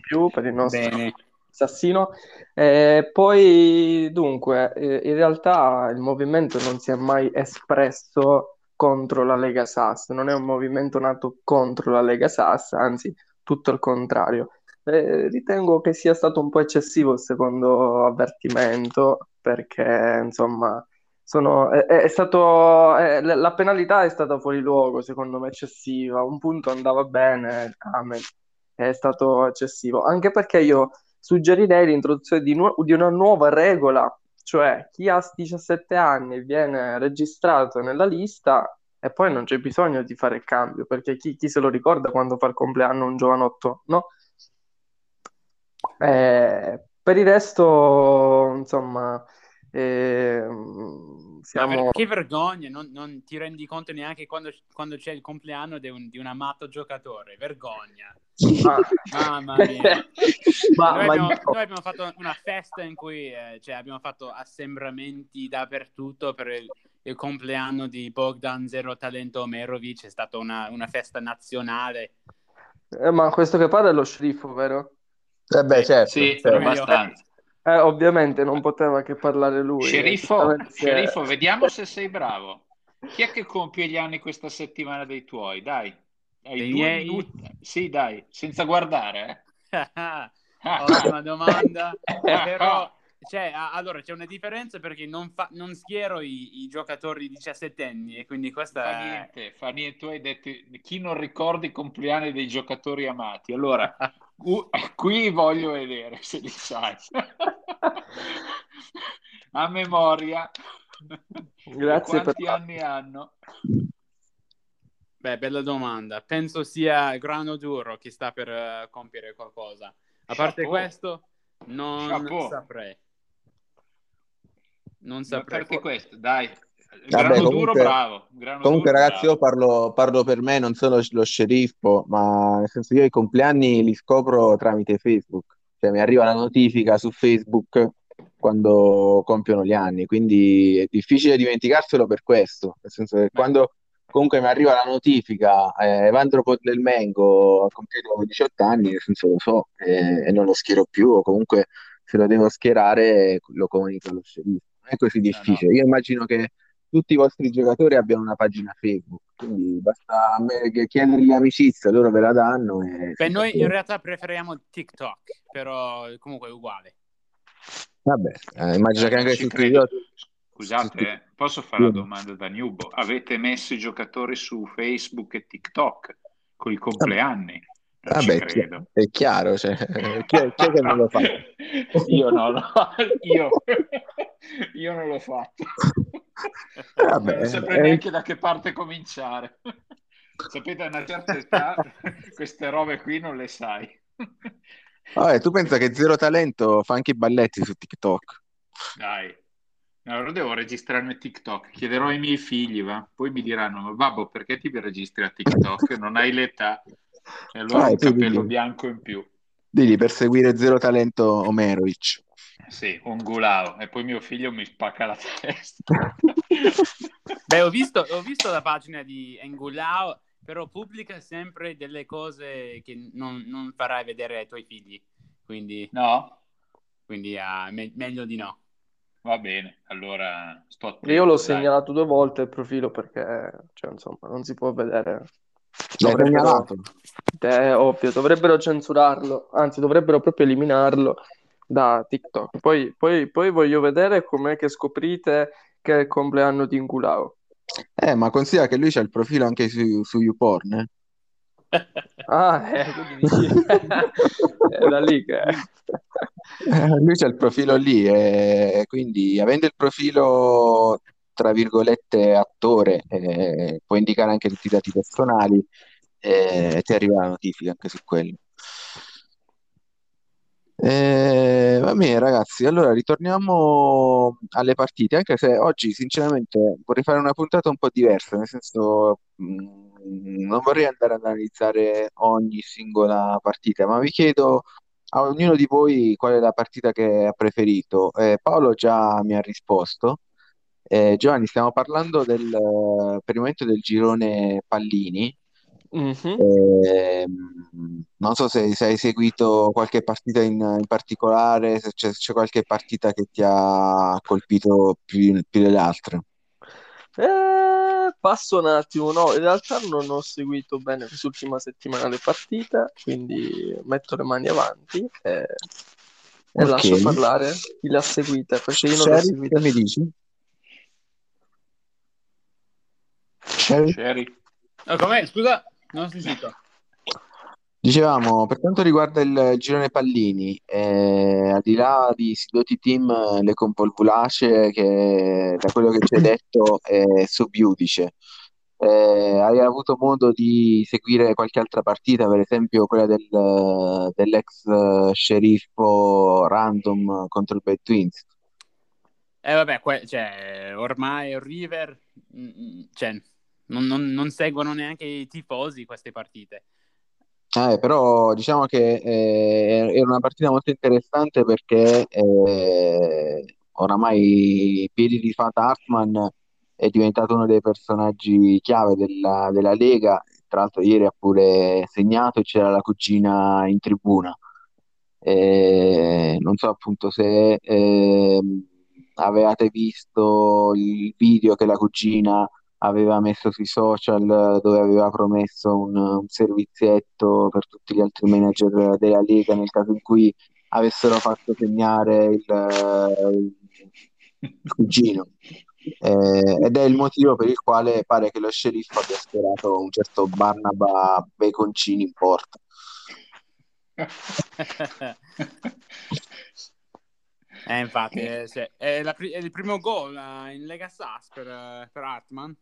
più per il nostro... Bene. Assassino. Poi dunque in realtà il movimento non si è mai espresso contro la Lega SAS, non è un movimento nato contro la Lega SAS, anzi tutto il contrario. Ritengo che sia stato un po' eccessivo il secondo avvertimento perché insomma la penalità è stata fuori luogo, secondo me eccessiva, un punto andava bene, è stato eccessivo, anche perché io suggerirei l'introduzione di una nuova regola, cioè chi ha 17 anni viene registrato nella lista e poi non c'è bisogno di fare il cambio, perché chi se lo ricorda quando fa il compleanno un giovanotto, no? Per il resto, insomma, siamo... Che vergogna, non ti rendi conto neanche quando c'è il compleanno di un amato giocatore, vergogna. Mamma mia. Noi abbiamo fatto una festa in cui abbiamo fatto assembramenti dappertutto per il compleanno di Bogdan Zero Talento Omerovic, è stata una festa nazionale. Ma questo che parla è lo sceriffo, vero? Eh beh, certo, sì, certo. Abbastanza. Ovviamente non poteva che parlare lui. Sceriffo, vediamo se sei bravo. Chi è che compie gli anni questa settimana dei tuoi? Dai. Hai 2 minuti. Sì, dai, senza guardare. Ottima domanda. Però, allora c'è una differenza perché non schiero i giocatori 17enni e quindi questa fa niente. Tu hai detto chi non ricorda i compleanni dei giocatori amati. Allora, qui voglio vedere se li sai. A memoria. Grazie. Quanti anni hanno? Beh, bella domanda. Penso sia Grano Duro che sta per compiere qualcosa. A parte questo, non saprei. A parte questo, dai. Grano Duro, ragazzi, bravo. Io parlo per me, non sono lo sceriffo, ma nel senso io i compleanni li scopro tramite Facebook. Cioè mi arriva la notifica su Facebook quando compiono gli anni, quindi è difficile dimenticarselo per questo. Nel senso che quando... Comunque mi arriva la notifica, Evandro Podelmengo ha compiuto 18 anni, nel senso lo so, e non lo schiero più, o comunque se lo devo schierare lo comunico allo sceriffo. Non è così difficile, no. Io immagino che tutti i vostri giocatori abbiano una pagina Facebook, quindi basta chiedergli amicizia, loro ve la danno. Beh, noi in realtà preferiamo TikTok, però comunque è uguale. Vabbè, immagino che anche su TikTok... Scusate, posso fare una domanda da Nubo? Avete messo i giocatori su Facebook e TikTok con i compleanni? Vabbè, credo. È chiaro, cioè, chi è che non lo fa? Io non l'ho fatto. Vabbè, non saprei neanche da che parte cominciare. Sapete, a una certa età queste robe qui non le sai. Vabbè, tu pensa che Zero Talento fa anche i balletti su TikTok? Dai. Allora devo registrarmi TikTok, chiederò ai miei figli, va? Poi mi diranno, babbo, perché ti registri a TikTok? Non hai l'età, e allora un capello bianco in più. Digli per seguire Zero Talento Omerovic. Sì, un Gulao, e poi mio figlio mi spacca la testa. Beh, ho visto la pagina di Gulao, però pubblica sempre delle cose che non farai vedere ai tuoi figli, quindi no, quindi meglio di no. Va bene, allora sto attento. Io l'ho segnalato 2 volte il profilo perché, cioè, insomma, non si può vedere. Ovvio, dovrebbero censurarlo, anzi dovrebbero proprio eliminarlo da TikTok. Poi voglio vedere com'è che scoprite che è il compleanno di Gulao. Ma considera che lui c'ha il profilo anche su YouPorn. È da lì che lui c'ha il profilo lì, e quindi avendo il profilo tra virgolette attore puoi indicare anche tutti i dati personali e ti arriva la notifica anche su quello. Va bene ragazzi, allora ritorniamo alle partite, anche se oggi sinceramente vorrei fare una puntata un po' diversa, nel senso non vorrei andare ad analizzare ogni singola partita, ma vi chiedo a ognuno di voi qual è la partita che ha preferito. Paolo già mi ha risposto. Giovanni, stiamo parlando per il momento del girone Pallini. Non so se hai seguito qualche partita in particolare, se c'è qualche partita che ti ha colpito più delle altre. Passo un attimo, no, in realtà non ho seguito bene quest'ultima settimana le partite, quindi metto le mani avanti e lascio parlare chi l'ha seguita, perché io non l'ho seguita. Mi dici? Sheriff. Oh, com'è? Scusa, non ho sentito. Dicevamo, per quanto riguarda il girone Pallini, al di là di Sidoti Team, le Convolvulacee, che da quello che ci hai detto è subiudice. Hai avuto modo di seguire qualche altra partita, per esempio quella dell'ex sceriffo Random contro il Bad Twins? Vabbè, cioè, ormai il River... Cioè, non seguono neanche i tifosi queste partite. Però diciamo che era una partita molto interessante perché oramai i piedi di Fat Hartman è diventato uno dei personaggi chiave della Lega, tra l'altro ieri ha pure segnato e c'era la cugina in tribuna. Non so appunto se avevate visto il video che la cugina aveva messo sui social dove aveva promesso un servizietto per tutti gli altri manager della Lega nel caso in cui avessero fatto segnare il cugino, ed è il motivo per il quale pare che lo sceriffo abbia sperato un certo Barnaba Beconcini in porta. Infatti è il primo gol in Lega SAS per Hartman.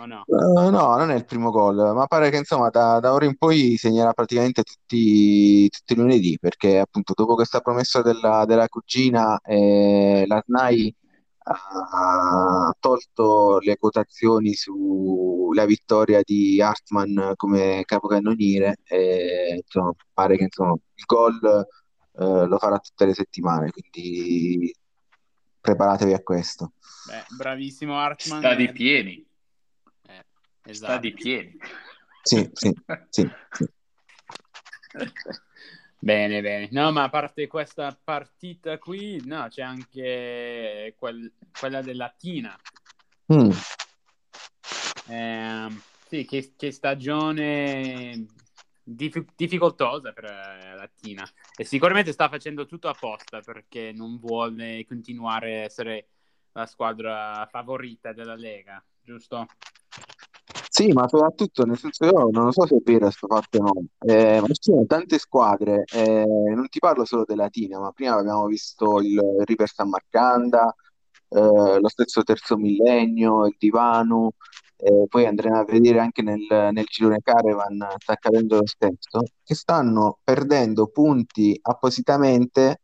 Oh no. No, non è il primo gol, ma pare che insomma da ora in poi segnerà praticamente tutti i lunedì, perché appunto dopo questa promessa della cugina la SNAI ha tolto le quotazioni sulla vittoria di Hartman come capocannoniere, e insomma, pare che insomma, il gol lo farà tutte le settimane, quindi preparatevi a questo. Beh, bravissimo Hartman. Sta di piedi. Esatto. Sta di piedi. Sì. Bene. No, ma a parte questa partita qui, no, c'è anche quella della Tina. Sì, che stagione... difficoltosa per la Tina, e sicuramente sta facendo tutto apposta perché non vuole continuare a essere la squadra favorita della Lega, giusto? Sì, ma soprattutto nel senso, io non lo so se è vero questo fatto o no, ma ci sono tante squadre, non ti parlo solo della Tina, ma prima abbiamo visto il River San Marcanda, lo stesso Terzo Millennio, il Divano. Poi andremo a vedere anche nel girone Caravan sta accadendo lo stesso, che stanno perdendo punti appositamente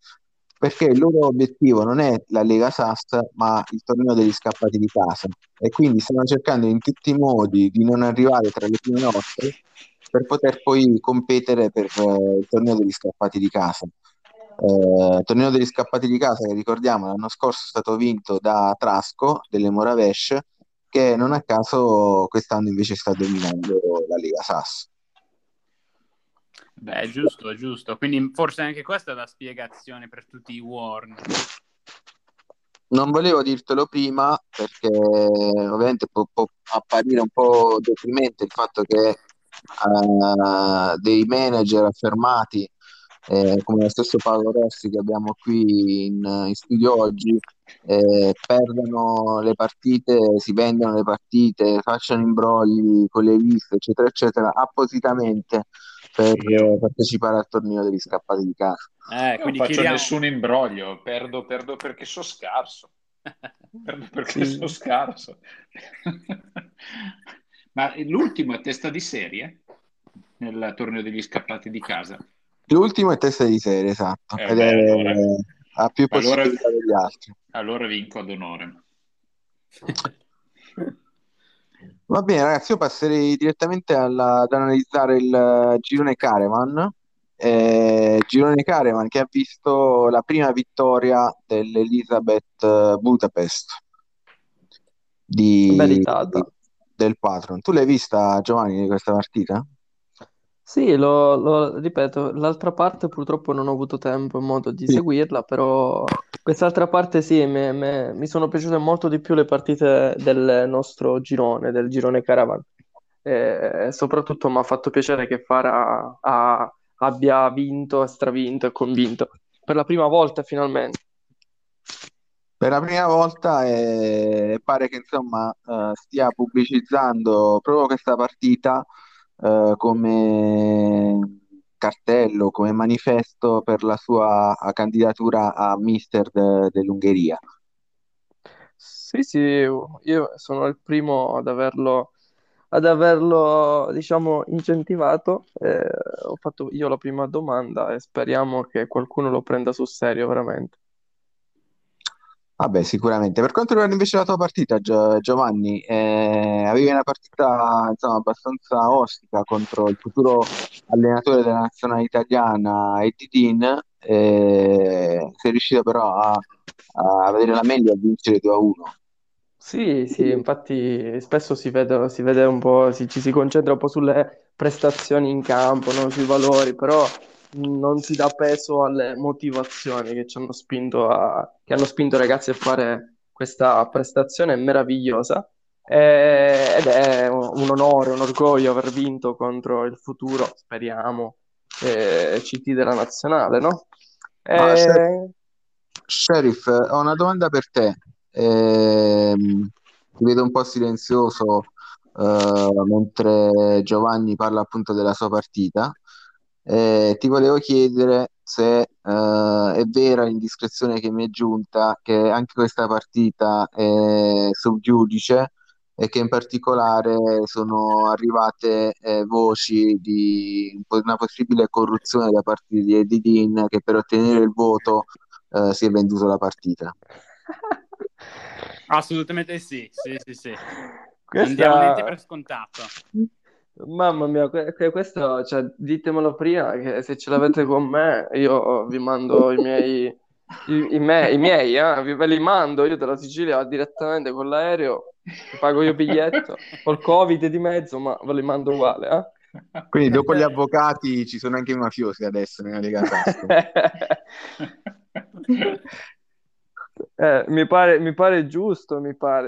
perché il loro obiettivo non è la Lega SAS, ma il torneo degli scappati di casa, e quindi stanno cercando in tutti i modi di non arrivare tra le prime 8 per poter poi competere per il torneo degli scappati di casa. Torneo degli scappati di casa che, ricordiamo, l'anno scorso è stato vinto da Trasco delle Moravesh, che non a caso quest'anno invece sta dominando la Lega SAS. Beh, giusto, giusto. Quindi forse anche questa è la spiegazione per tutti i Warn. Non volevo dirtelo prima perché ovviamente può apparire un po' deprimente il fatto che dei manager affermati come lo stesso Paolo Rossi che abbiamo qui in studio oggi perdono le partite, si vendono le partite, facciano imbrogli con le liste, eccetera, eccetera, appositamente per partecipare al torneo degli scappati di casa. Non faccio nessun imbroglio, perdo perché sono scarso. Perdo perché sono scarso. Ma l'ultimo è testa di serie nel torneo degli scappati di casa. L'ultimo è testa di serie, esatto. Ed ha più possibilità degli altri. Allora vinco ad onore. Va bene ragazzi, io passerei direttamente ad analizzare il Girone Caravan. Girone Caravan che ha visto la prima vittoria dell'Elizabeth Budapest del Patron. Tu l'hai vista, Giovanni, questa partita? Sì, lo ripeto, l'altra parte purtroppo non ho avuto tempo e modo di seguirla, però quest'altra parte sì, mi sono piaciute molto di più le partite del nostro girone, del girone Caravan. Soprattutto mi ha fatto piacere che Fara abbia vinto, stravinto e convinto per la prima volta finalmente. Per la prima volta pare che insomma stia pubblicizzando proprio questa partita come cartello, come manifesto per la sua candidatura a mister dell'Ungheria. Sì, io sono il primo ad averlo diciamo incentivato, ho fatto io la prima domanda e speriamo che qualcuno lo prenda sul serio veramente. Vabbè, sicuramente. Per quanto riguarda invece la tua partita, Giovanni, avevi una partita insomma abbastanza ostica contro il futuro allenatore della nazionale italiana Edidì, sei riuscito però a vedere la meglio e a vincere 2-1. Sì, infatti spesso si vede un po', ci si concentra un po' sulle prestazioni in campo, no? Sui valori, però non si dà peso alle motivazioni che hanno spinto ragazzi a fare questa prestazione meravigliosa, ed è un onore, un orgoglio aver vinto contro il futuro, speriamo, CT della nazionale, no? Sheriff, ho una domanda per te. Ti vedo un po' silenzioso mentre Giovanni parla appunto della sua partita. Ti volevo chiedere se è vera l'indiscrezione che mi è giunta che anche questa partita è sub judice e che in particolare sono arrivate voci di una possibile corruzione da parte di Edidin, che per ottenere il voto si è venduto la partita. Assolutamente sì. Andiamo per scontato. Mamma mia, questo, cioè, ditemelo prima, che se ce l'avete con me io vi mando i miei ve li mando io dalla Sicilia direttamente con l'aereo, pago io biglietto col Covid di mezzo, ma ve li mando uguale, Quindi dopo gli avvocati ci sono anche i mafiosi adesso nella Lega SAS. Mi pare giusto,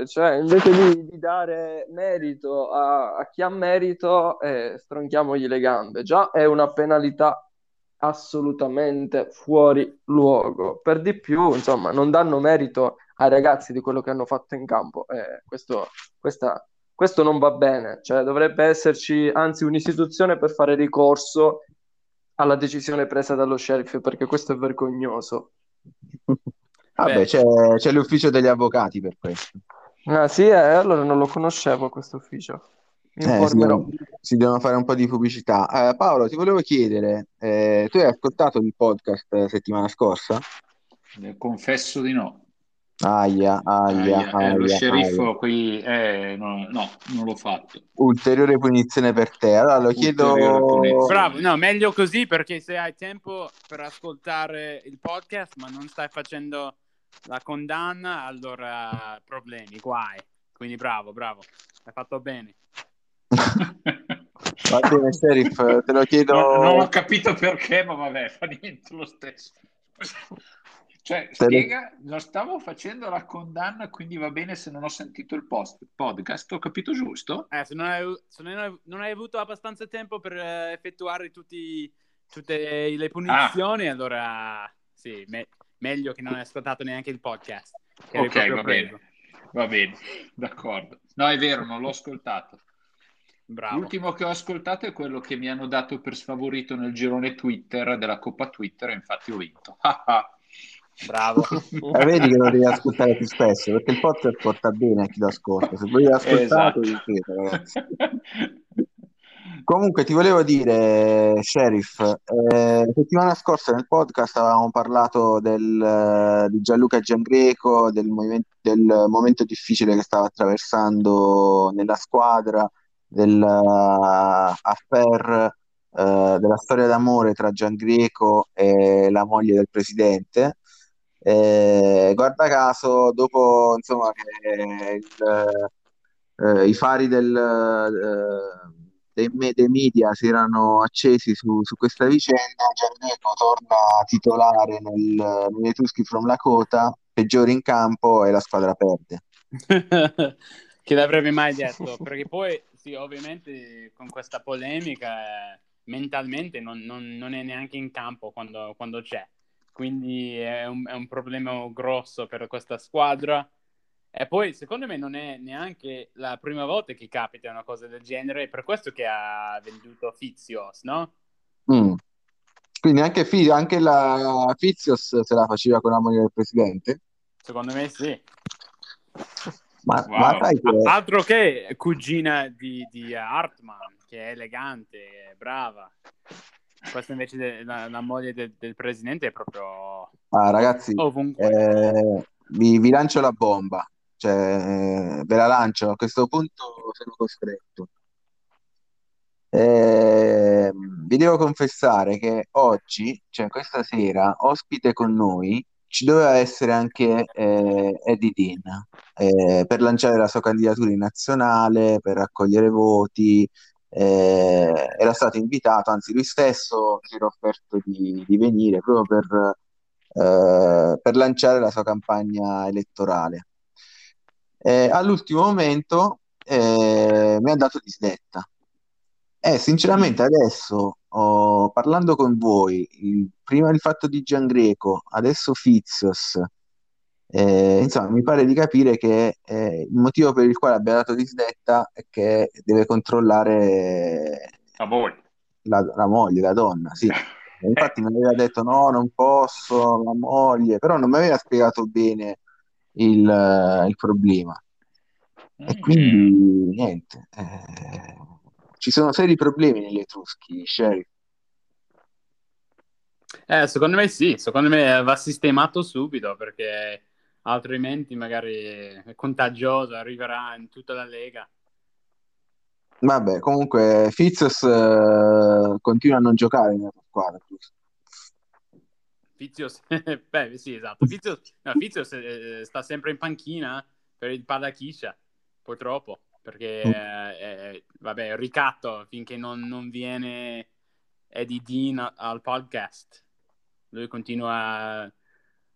cioè invece di dare merito a chi ha merito, stronchiamogli le gambe. Già è una penalità assolutamente fuori luogo, per di più insomma non danno merito ai ragazzi di quello che hanno fatto in campo, questo non va bene, cioè dovrebbe esserci anzi un'istituzione per fare ricorso alla decisione presa dallo sheriff, perché questo è vergognoso. Vabbè, c'è l'ufficio degli avvocati per questo. Ah sì, allora non lo conoscevo questo ufficio. Informerò. Si devono fare un po' di pubblicità. Paolo, ti volevo chiedere, tu hai ascoltato il podcast settimana scorsa? Confesso di no. Aia, lo sceriffo qui no, non l'ho fatto. Ulteriore punizione per te. Allora lo chiedo. Bravo, no, meglio così, perché se hai tempo per ascoltare il podcast ma non stai facendo la condanna, allora problemi, guai. Quindi bravo, hai fatto bene. Va bene, Sheriff, te lo chiedo. Non ho capito perché, ma vabbè, fa niente lo stesso. Cioè, spiega, non stavo facendo la condanna, quindi va bene se non ho sentito il podcast, ho capito giusto? Se non hai avuto abbastanza tempo per effettuare tutte le punizioni, allora sì, meglio che non hai ascoltato neanche il podcast. Ok, va bene, d'accordo. No, è vero, non l'ho ascoltato. Bravo. L'ultimo che ho ascoltato è quello che mi hanno dato per sfavorito nel girone Twitter della Coppa Twitter, infatti ho vinto. Bravo. Vedi che lo devi ascoltare più spesso, perché il podcast porta bene a chi lo ascolta. Se voi l'ascoltate, esatto. Comunque ti volevo dire, Sheriff, settimana scorsa nel podcast avevamo parlato di Gianluca Giangreco, del momento difficile che stava attraversando nella squadra, dell'affair, della storia d'amore tra Giangreco e la moglie del presidente. Guarda caso, dopo insomma che i fari dei media si erano accesi su questa vicenda, Gianneco torna titolare negli Etruschi from Lakota, peggiori in campo, e la squadra perde. Che l'avrebbe mai detto? Perché poi sì, ovviamente con questa polemica mentalmente non è neanche in campo quando c'è. Quindi è un problema grosso per questa squadra. E poi, secondo me, non è neanche la prima volta che capita una cosa del genere. È per questo che ha venduto Fizios, no? Mm. Quindi anche la Fizios se la faceva con la moglie del presidente? Secondo me sì. Ma sai che... Altro che cugina di Hartman, che è elegante, è brava. Questa invece la moglie del presidente è proprio... ragazzi, vi lancio la bomba, cioè ve la lancio, a questo punto sono costretto. Vi devo confessare che oggi, cioè questa sera, ospite con noi ci doveva essere anche Edidì, per lanciare la sua candidatura in nazionale, per raccogliere voti. Era stato invitato, anzi lui stesso si era offerto di venire proprio per lanciare la sua campagna elettorale. All'ultimo momento mi ha dato disdetta, e sinceramente adesso parlando con voi, prima il fatto di Giangreco, adesso Fizios, insomma mi pare di capire che il motivo per il quale abbia dato disdetta è che deve controllare la moglie, la donna, sì. Infatti mi aveva detto no, non posso, la moglie, però non mi aveva spiegato bene il problema, e quindi niente, ci sono seri problemi negli Etruschi, Sheriff. Secondo me sì, secondo me va sistemato subito, perché altrimenti magari è contagioso, arriverà in tutta la Lega. Vabbè, comunque Fizios continua a non giocare nella squadra. Fizios, beh sì, esatto. Fizios sta sempre in panchina per il Padakisha, purtroppo, perché vabbè, ricatto finché non viene Edidì al podcast. Lui continua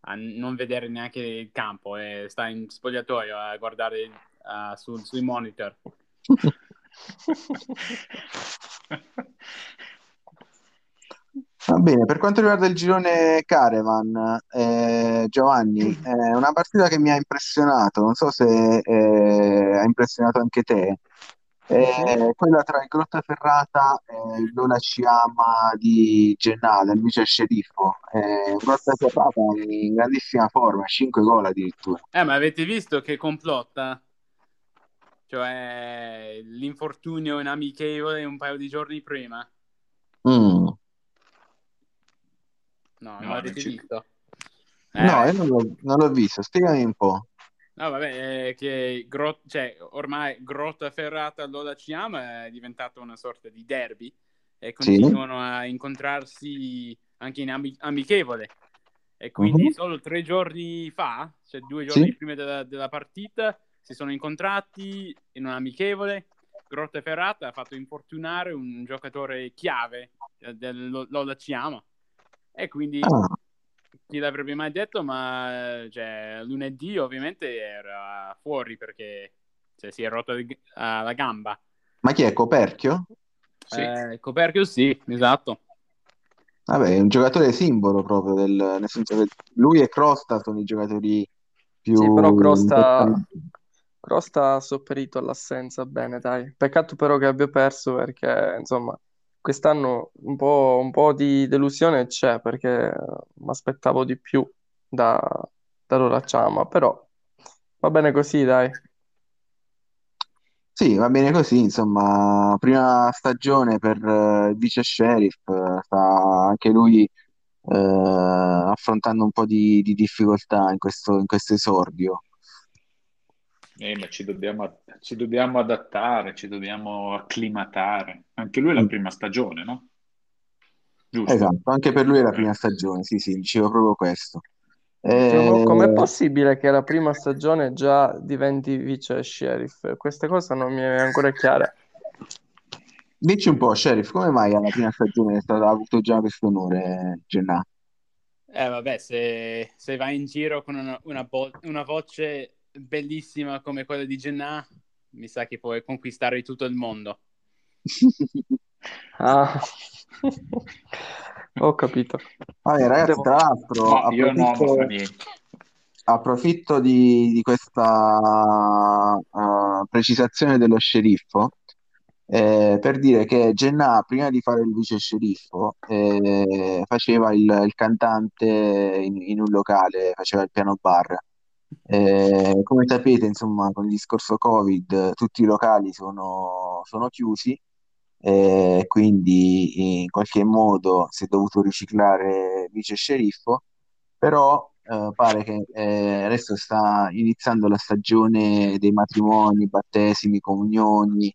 a non vedere neanche il campo e sta in spogliatoio a guardare sui monitor. Va bene, per quanto riguarda il girone Caravan, Giovanni, è una partita che mi ha impressionato, non so se ha impressionato anche te, quella tra il Grottaferrata e il Lola Ciama di Gennada, il vice sceriffo. Grottaferrata in grandissima forma, 5 gol addirittura. Ma avete visto che complotta? Cioè, l'infortunio in amichevole un paio di giorni prima. No, non avete visto. No, io non l'ho visto, spiegami un po'. No, vabbè, che ormai Grottaferrata Lola Ciama è diventato una sorta di derby e continuano a incontrarsi anche in amichevole. E quindi solo 3 giorni fa, cioè 2 giorni prima della partita, si sono incontrati in un amichevole. Grottaferrata ha fatto infortunare un giocatore chiave del Lola Ciama. E quindi chi l'avrebbe mai detto, ma lunedì ovviamente era fuori perché si è rotto la gamba. Ma chi è? Coperchio? Coperchio sì, esatto. Vabbè, è un giocatore simbolo proprio, nel senso che lui e Crosta sono i giocatori più... Sì, però Crosta ha sopperito all'assenza bene, dai. Peccato però che abbia perso perché, insomma, quest'anno un po' di delusione c'è perché mi aspettavo di più da Lola Ciama, però va bene così, dai. Sì, va bene così, insomma, prima stagione per il vice sheriff, sta anche lui affrontando un po' di difficoltà in questo esordio. Ma ci dobbiamo adattare, ci dobbiamo acclimatare. Anche lui è la prima stagione, no? Giusto? Esatto, anche per lui è la prima stagione, sì, dicevo proprio questo. Com'è possibile che la prima stagione già diventi vice sheriff? Questa cosa non mi è ancora chiara. Dici un po', sheriff, come mai alla prima stagione è stato avuto già questo onore, Gennà? Vabbè, se vai in giro con una voce bellissima come quella di Gennà, mi sa che puoi conquistare tutto il mondo. Ho capito. Vabbè, ragazzi, tra l'altro approfitto di questa precisazione dello sceriffo per dire che Gennà, prima di fare il vice sceriffo, faceva il cantante in un locale, faceva il piano bar. Come sapete, insomma, con il discorso Covid tutti i locali sono chiusi. Quindi in qualche modo si è dovuto riciclare vice sceriffo, però pare che adesso sta iniziando la stagione dei matrimoni, battesimi, comunioni,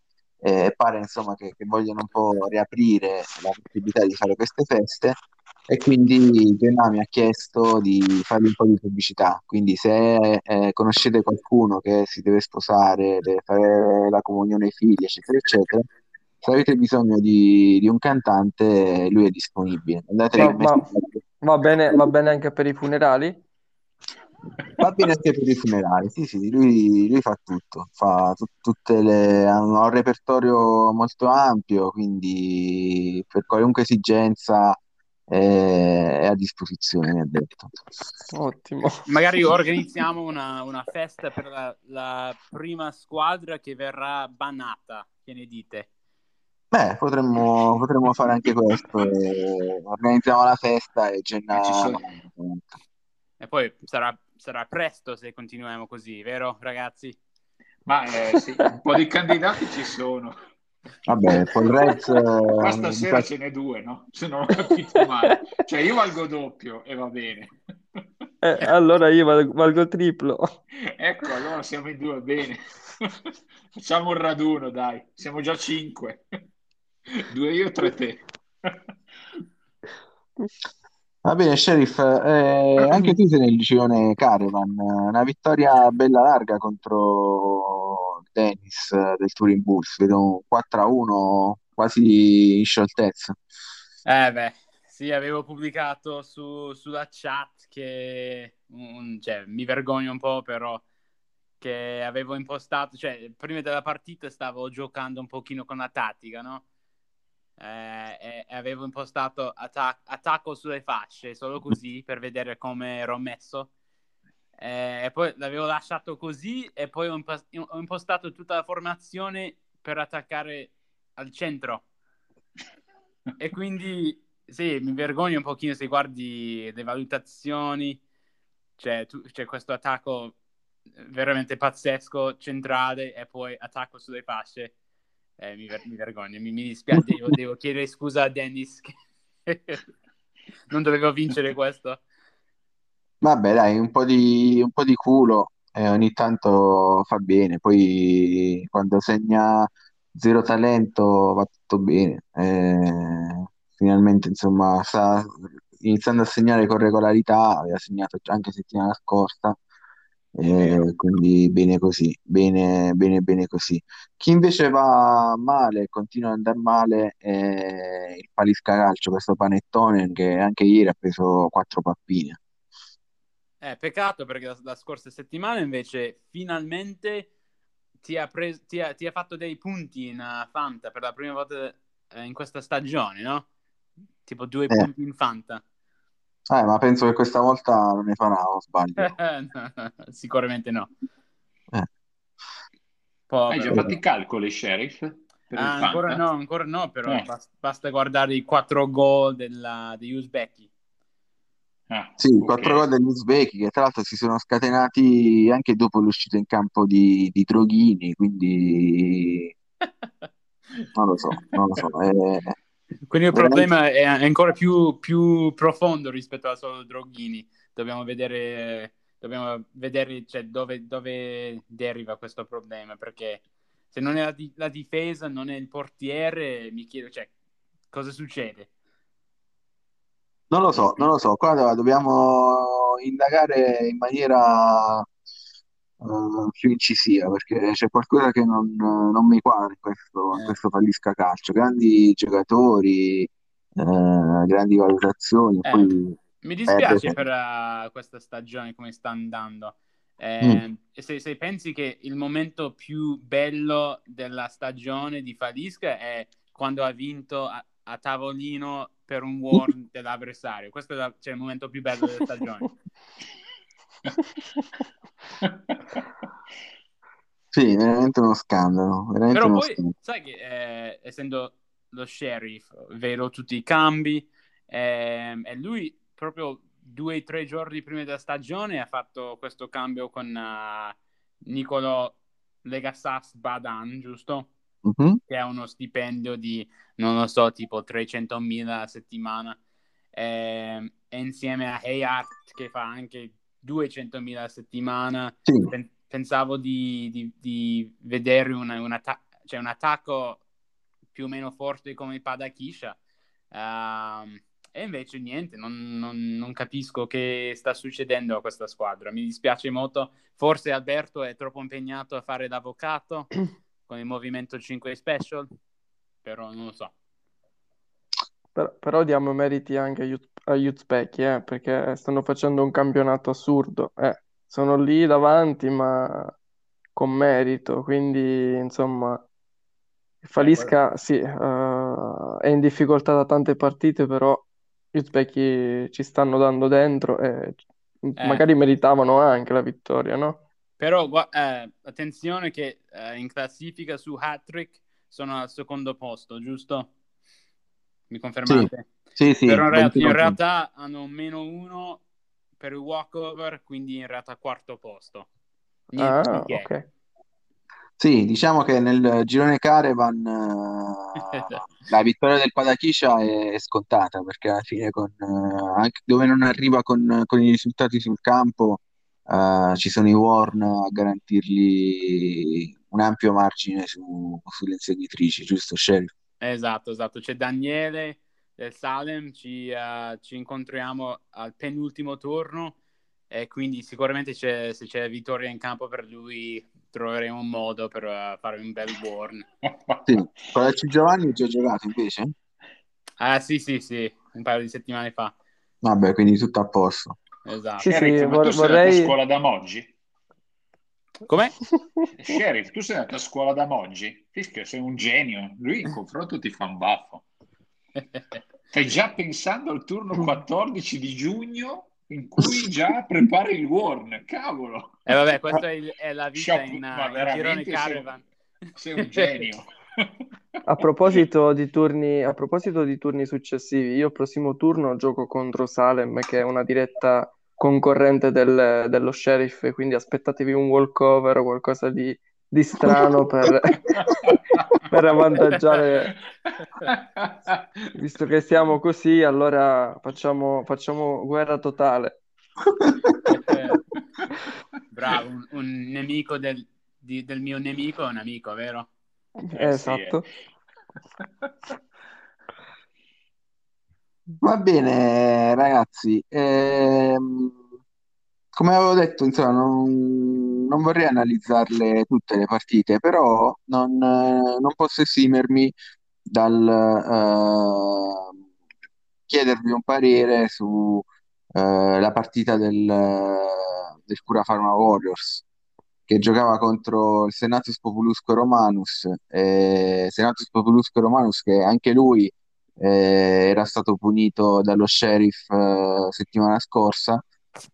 pare insomma che vogliano un po' riaprire la possibilità di fare queste feste e quindi Gennà mi ha chiesto di fargli un po' di pubblicità, quindi se conoscete qualcuno che si deve sposare, deve fare la comunione ai figli, eccetera eccetera, se avete bisogno di un cantante, lui è disponibile. Va bene anche per i funerali? Va bene anche per i funerali, sì, lui fa tutto, ha un repertorio molto ampio, quindi per qualunque esigenza è a disposizione, mi ha detto. Ottimo. Magari organizziamo una festa per la prima squadra che verrà banata, che ne dite? Beh, potremmo fare anche questo, organizziamo la festa e Gennà... E poi sarà presto se continuiamo così, vero ragazzi? Ma sì, un po' di candidati ci sono. Vabbè, Paul Red... Ma stasera ce n'è 2, no? Se non ho capito male. Cioè io valgo doppio e va bene. Allora io valgo triplo. Ecco, allora siamo in 2, bene. Facciamo un raduno, dai. Siamo già 5. 2 io, 3 te. Va bene, Sheriff, anche tu sei nel Girone Caravan. Una vittoria bella larga contro Dennis del Touring Bulls. Vedo 4-1 quasi in scioltezza. Sì, avevo pubblicato sulla chat che mi vergogno un po', però che avevo impostato, prima della partita stavo giocando un pochino con la tattica, no? E avevo impostato attacco sulle fasce, solo così, per vedere come ero messo. E poi l'avevo lasciato così e poi ho impostato tutta la formazione per attaccare al centro. E quindi, sì, mi vergogno un pochino se guardi le valutazioni. C'è questo attacco veramente pazzesco, centrale, e poi attacco sulle fasce. Mi vergogno, mi dispiace, devo chiedere scusa a Dennis che non dovevo vincere questo. Vabbè, dai, un po' di culo ogni tanto fa bene, poi quando segna zero talento va tutto bene. Finalmente, insomma, sta iniziando a segnare con regolarità, aveva segnato anche settimana scorsa, quindi bene così, bene così. Chi invece va male, continua ad andare male, è il Falisca Calcio, questo panettone che anche ieri ha preso 4 pappine. Peccato, perché la scorsa settimana invece finalmente ti ha fatto dei punti in Fanta per la prima volta in questa stagione, no? Tipo 2 punti in Fanta. Ma penso che questa volta non ne farà, o sbaglio? No, sicuramente no. Hai già fatto i calcoli, Sheriff? Per il Fanta? Ancora no, però basta guardare i 4 gol degli Uzbeki. Sì, 4 gol degli Uzbeki, che tra l'altro si sono scatenati anche dopo l'uscita in campo di Droghini, quindi non lo so. Quindi il problema è ancora più profondo rispetto a solo Droghini. Dobbiamo vedere cioè, dove deriva questo problema, perché se non è la difesa, non è il portiere, mi chiedo, cioè, cosa succede? Non lo so, qua dobbiamo indagare in maniera più incisiva, perché c'è qualcosa che non mi quadra in questo Falisca Calcio. Grandi giocatori, grandi valutazioni. Poi, mi dispiace per questa stagione come sta andando. Se pensi che il momento più bello della stagione di Falisca è quando ha vinto a tavolino per un worm dell'avversario, questo è il momento più bello della stagione. Sì, veramente uno scandalo. Però poi, sai che essendo lo Sheriff, vedo tutti i cambi, e lui proprio 2 o 3 giorni prima della stagione ha fatto questo cambio con Nicolò Lega SAS Badan, giusto? Che ha uno stipendio di, non lo so, tipo 300.000 a settimana, e insieme a Hey Art che fa anche 200.000 a settimana. Sì. Pensavo di vedere un attacco più o meno forte come Padakisha, e invece niente, non capisco che sta succedendo a questa squadra. Mi dispiace molto, forse Alberto è troppo impegnato a fare l'avvocato con il Movimento 5 Special, però non lo so. Però diamo meriti anche agli Uzbeki, perché stanno facendo un campionato assurdo. Sono lì davanti, ma con merito, quindi insomma Falisca è in difficoltà da tante partite, però gli Uzbeki ci stanno dando dentro e magari meritavano anche la vittoria, no? Però attenzione che in classifica su Hattrick sono al secondo posto, giusto? Mi confermate? Sì. Però in realtà hanno -1 per il walkover, quindi in realtà quarto posto. Ok. Sì, diciamo che nel girone Caravan la vittoria del Padakisha è scontata, perché alla fine anche dove non arriva con i risultati sul campo, ci sono i Warn a garantirgli un ampio margine sulle inseguitrici, giusto, Sheriff? Esatto. C'è Daniele del Salem, ci incontriamo al penultimo turno, e quindi sicuramente se c'è vittoria in campo per lui troveremo un modo per fare un bel Warn. Sì. Con Giovanni già giocato invece? Sì, un paio di settimane fa. Vabbè, quindi tutto a posto. Esatto. Sheriff, ma tu sei andato a scuola da Moggi? Come? Sheriff, tu sei andato a scuola da Moggi? Fischio, sei un genio. Lui in confronto ti fa un baffo. Stai già pensando al turno 14 di giugno in cui già prepari il Warn. Cavolo! Vabbè, questa è la vita in Girone Caravan. Sei un genio. A proposito di turni successivi, io prossimo turno gioco contro Salem, che è una diretta concorrente dello Sheriff, quindi aspettatevi un walkover o qualcosa di strano per avvantaggiare. Visto che siamo così, allora facciamo guerra totale. Bravo, un nemico del mio nemico è un amico, vero? Esatto. Sì. Va bene, ragazzi. Come avevo detto, insomma, non vorrei analizzarle tutte le partite, però non posso esimermi dal chiedervi un parere su la partita del Curafarma Warriors, che giocava contro il Senatus Populusque Romanus. Senatus Populusque Romanus, che anche lui era stato punito dallo sheriff settimana scorsa,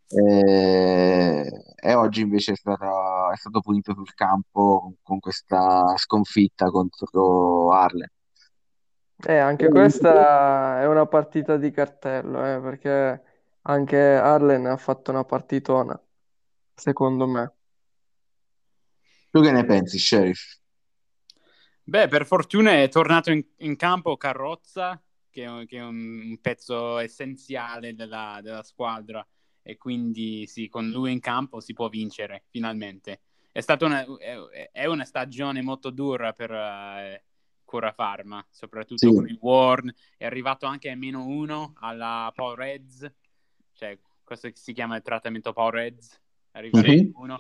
e oggi invece è stato punito sul campo con questa sconfitta contro Adlen. Anche questa è una partita di cartello, perché anche Adlen ha fatto una partitona, secondo me. Tu che ne pensi, Sheriff? Beh, per fortuna è tornato in campo Carrozza, che è un pezzo essenziale della squadra, e quindi sì, con lui in campo si può vincere, finalmente. È stata una stagione molto dura per Curafarma, soprattutto sì, con il Warn. È arrivato anche a -1 alla Power Reds, cioè questo che si chiama il trattamento Power Reds, arriva a -1.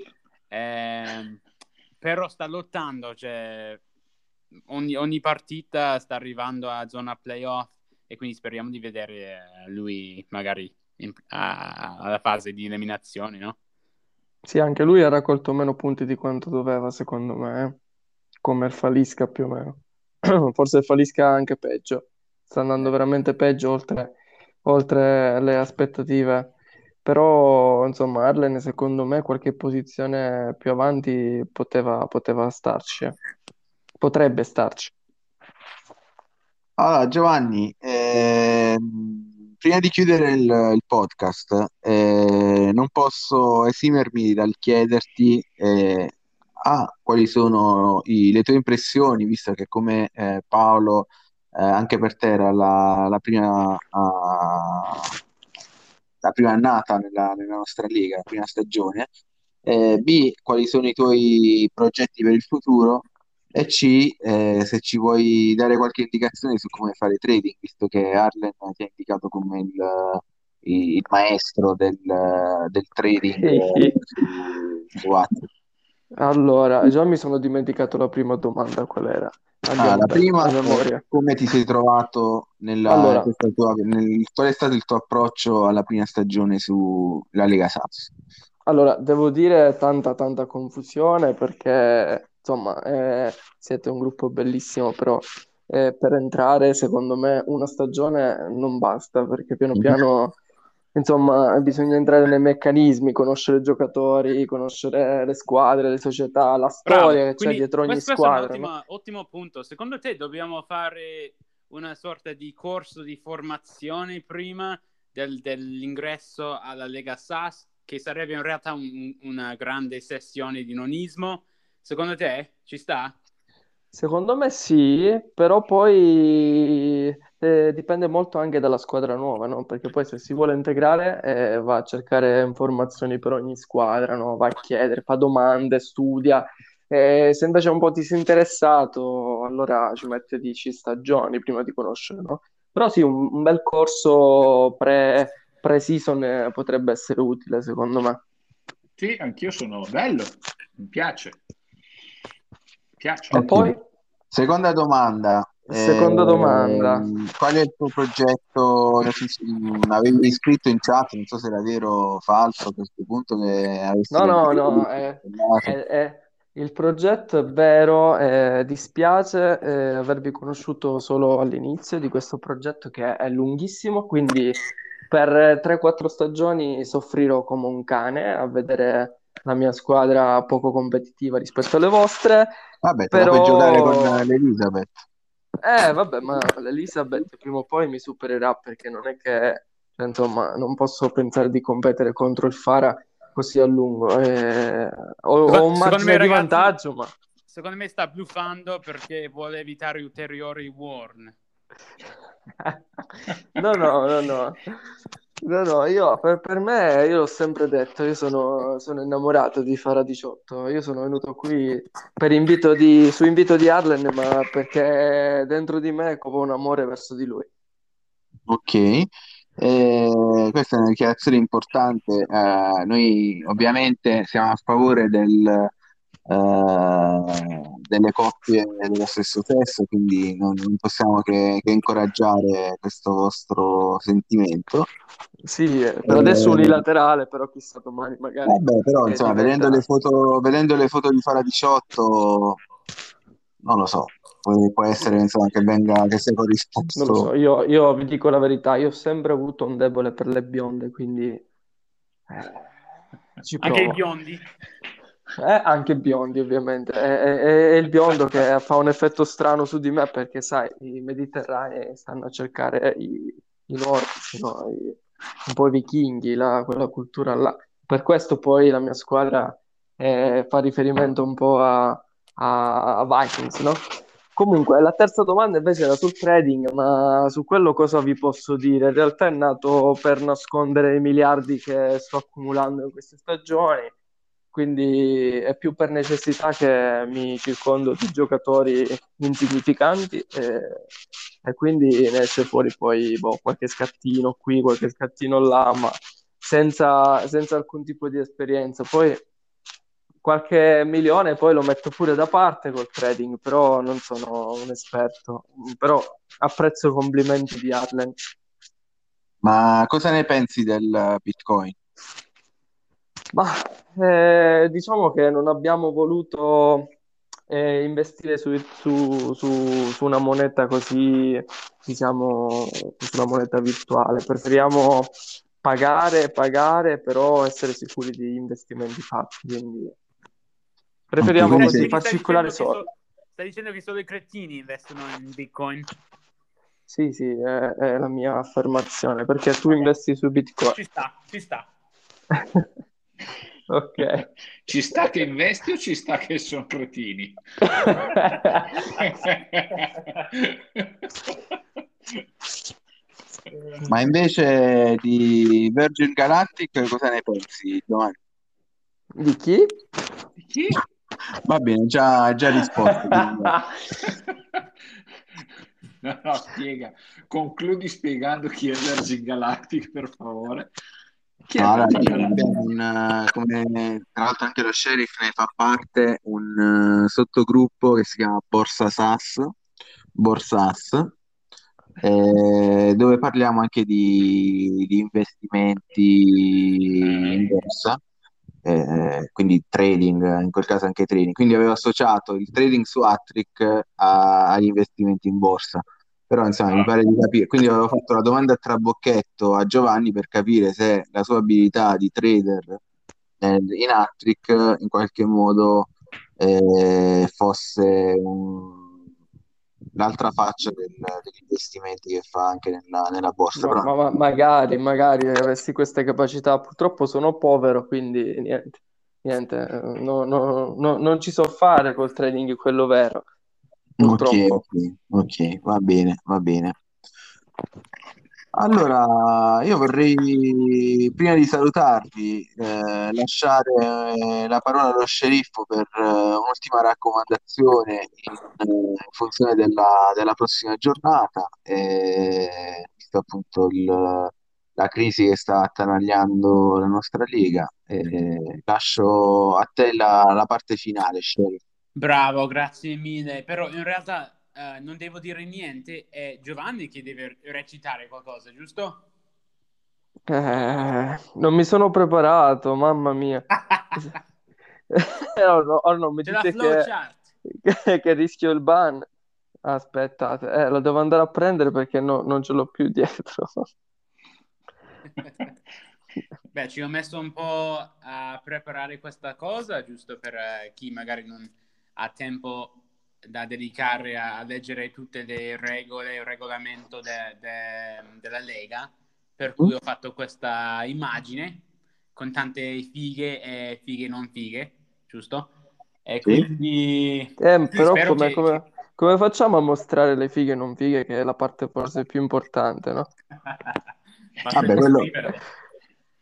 Però sta lottando, cioè ogni partita sta arrivando a zona playoff, e quindi speriamo di vedere lui magari alla fase di eliminazione, no? Sì, anche lui ha raccolto meno punti di quanto doveva, secondo me, come il Falisca più o meno. Forse il Falisca anche peggio, sta andando veramente peggio oltre le aspettative. Però insomma Adlen, secondo me, qualche posizione più avanti poteva starci. Potrebbe starci. Allora, Giovanni, prima di chiudere il podcast, non posso esimermi dal chiederti quali sono le tue impressioni, visto che come Paolo, anche per te era la prima annata nella nostra Lega, la prima stagione. B, quali sono i tuoi progetti per il futuro? E C, se ci vuoi dare qualche indicazione su come fare trading, visto che Adlen ti ha indicato come il maestro del trading su Hattrick. Allora, già mi sono dimenticato la prima domanda, qual era? La prima, come ti sei trovato qual è stato il tuo approccio alla prima stagione sulla Lega SAS? Allora, devo dire tanta confusione, perché insomma, siete un gruppo bellissimo, però per entrare, secondo me, una stagione non basta, perché piano piano, insomma, bisogna entrare nei meccanismi, conoscere i giocatori, conoscere le squadre, le società, la storia che c'è dietro ogni squadra. Questo è un ottimo punto. Secondo te dobbiamo fare una sorta di corso di formazione prima dell'ingresso alla Lega SAS, che sarebbe in realtà una grande sessione di nonismo? Secondo te ci sta? Secondo me sì, però poi dipende molto anche dalla squadra nuova, no? Perché poi se si vuole integrare va a cercare informazioni per ogni squadra, no? Va a chiedere, fa domande, studia. Se invece è un po' disinteressato, allora ci mette 10 stagioni prima di conoscere, no? Però sì, un bel corso pre-season potrebbe essere utile, secondo me. Sì, anch'io sono bello, mi piace. E poi seconda domanda, qual è il tuo progetto? Avevi scritto in chat, non so se era vero o falso a questo punto, che no, il progetto è vero, dispiace avervi conosciuto solo all'inizio di questo progetto, che è lunghissimo, quindi per 3-4 stagioni soffrirò come un cane a vedere la mia squadra poco competitiva rispetto alle vostre. Vabbè, però puoi giocare con l'Elizabeth. Vabbè, ma l'Elizabeth prima o poi mi supererà, perché non è che, insomma, non posso pensare di competere contro il Fara così a lungo. Ho un margine di vantaggio, ma secondo me sta bluffando perché vuole evitare ulteriori warn. No. No, io per me, io l'ho sempre detto, io sono innamorato di Fara 18. Io sono venuto qui su invito di Adlen, ma perché dentro di me copo un amore verso di lui. Ok. Questa è una dichiarazione importante. Noi ovviamente siamo a favore delle coppie dello stesso sesso, quindi non possiamo che incoraggiare questo vostro sentimento. Sì, per adesso unilaterale, però chissà domani magari. Vabbè, però insomma, vedendo le foto di Fara 18, non lo so. Può essere insomma che sia corrisposto. Non lo so, io vi dico la verità, io ho sempre avuto un debole per le bionde, quindi ci provo. Anche i biondi? Anche i biondi, ovviamente. È il biondo che fa un effetto strano su di me, perché sai, i mediterranei stanno a cercare i nordici, no? Un po' i vichinghi, quella cultura là. Per questo poi la mia squadra fa riferimento un po' a Vikings, no? Comunque, la terza domanda invece era sul trading, ma su quello cosa vi posso dire? In realtà è nato per nascondere i miliardi che sto accumulando in queste stagioni, quindi è più per necessità che mi circondo di giocatori insignificanti e quindi ne esce fuori poi qualche scattino qui, qualche scattino là, ma senza alcun tipo di esperienza. Poi qualche milione poi lo metto pure da parte col trading, però non sono un esperto, però apprezzo i complimenti di Adlen. Ma cosa ne pensi del Bitcoin? Diciamo che non abbiamo voluto investire su una moneta così, diciamo, su una moneta virtuale. Preferiamo pagare, però essere sicuri di investimenti fatti, quindi preferiamo così far circolare soldi. Stai dicendo che solo i cretini investono in Bitcoin? Sì, è la mia affermazione, perché tu investi su Bitcoin. Ci sta. Ok. Ci sta che investi o ci sta che sono cretini? Ma invece di Virgin Galactic cosa ne pensi, Giovanni? Di chi? Va bene, già risposto. No, spiega. Concludi spiegando chi è Virgin Galactic, per favore. Come tra l'altro anche lo Sheriff ne fa parte, un sottogruppo che si chiama Borsa SAS, dove parliamo anche di investimenti in borsa, quindi trading, in quel caso anche trading. Quindi avevo associato il trading su Hattrick agli investimenti in borsa, però insomma mi pare di capire. Quindi avevo fatto la domanda a trabocchetto a Giovanni per capire se la sua abilità di trader in Hattrick in qualche modo fosse l'altra faccia degli investimenti che fa anche nella borsa. No, però magari avessi queste capacità, purtroppo sono povero, quindi niente. No, non ci so fare col trading, quello vero. Ok, va bene. Allora, io vorrei, prima di salutarvi, lasciare la parola allo sceriffo per un'ultima raccomandazione in funzione della prossima giornata, visto appunto la crisi che sta attanagliando la nostra Lega. Lascio a te la parte finale, sceriffo. Bravo, grazie mille. Però in realtà non devo dire niente, è Giovanni che deve recitare qualcosa, giusto? Non mi sono preparato, mamma mia. No, mi dite che rischio il ban. Aspettate, lo devo andare a prendere perché non ce l'ho più dietro. Beh, ci ho messo un po' a preparare questa cosa, giusto per chi magari non ha tempo da dedicare a leggere tutte le regole, il regolamento della Lega, per cui ho fatto questa immagine con tante fighe e fighe non fighe, giusto? E quindi però come facciamo a mostrare le fighe e non fighe, che è la parte forse più importante, no? Vabbè,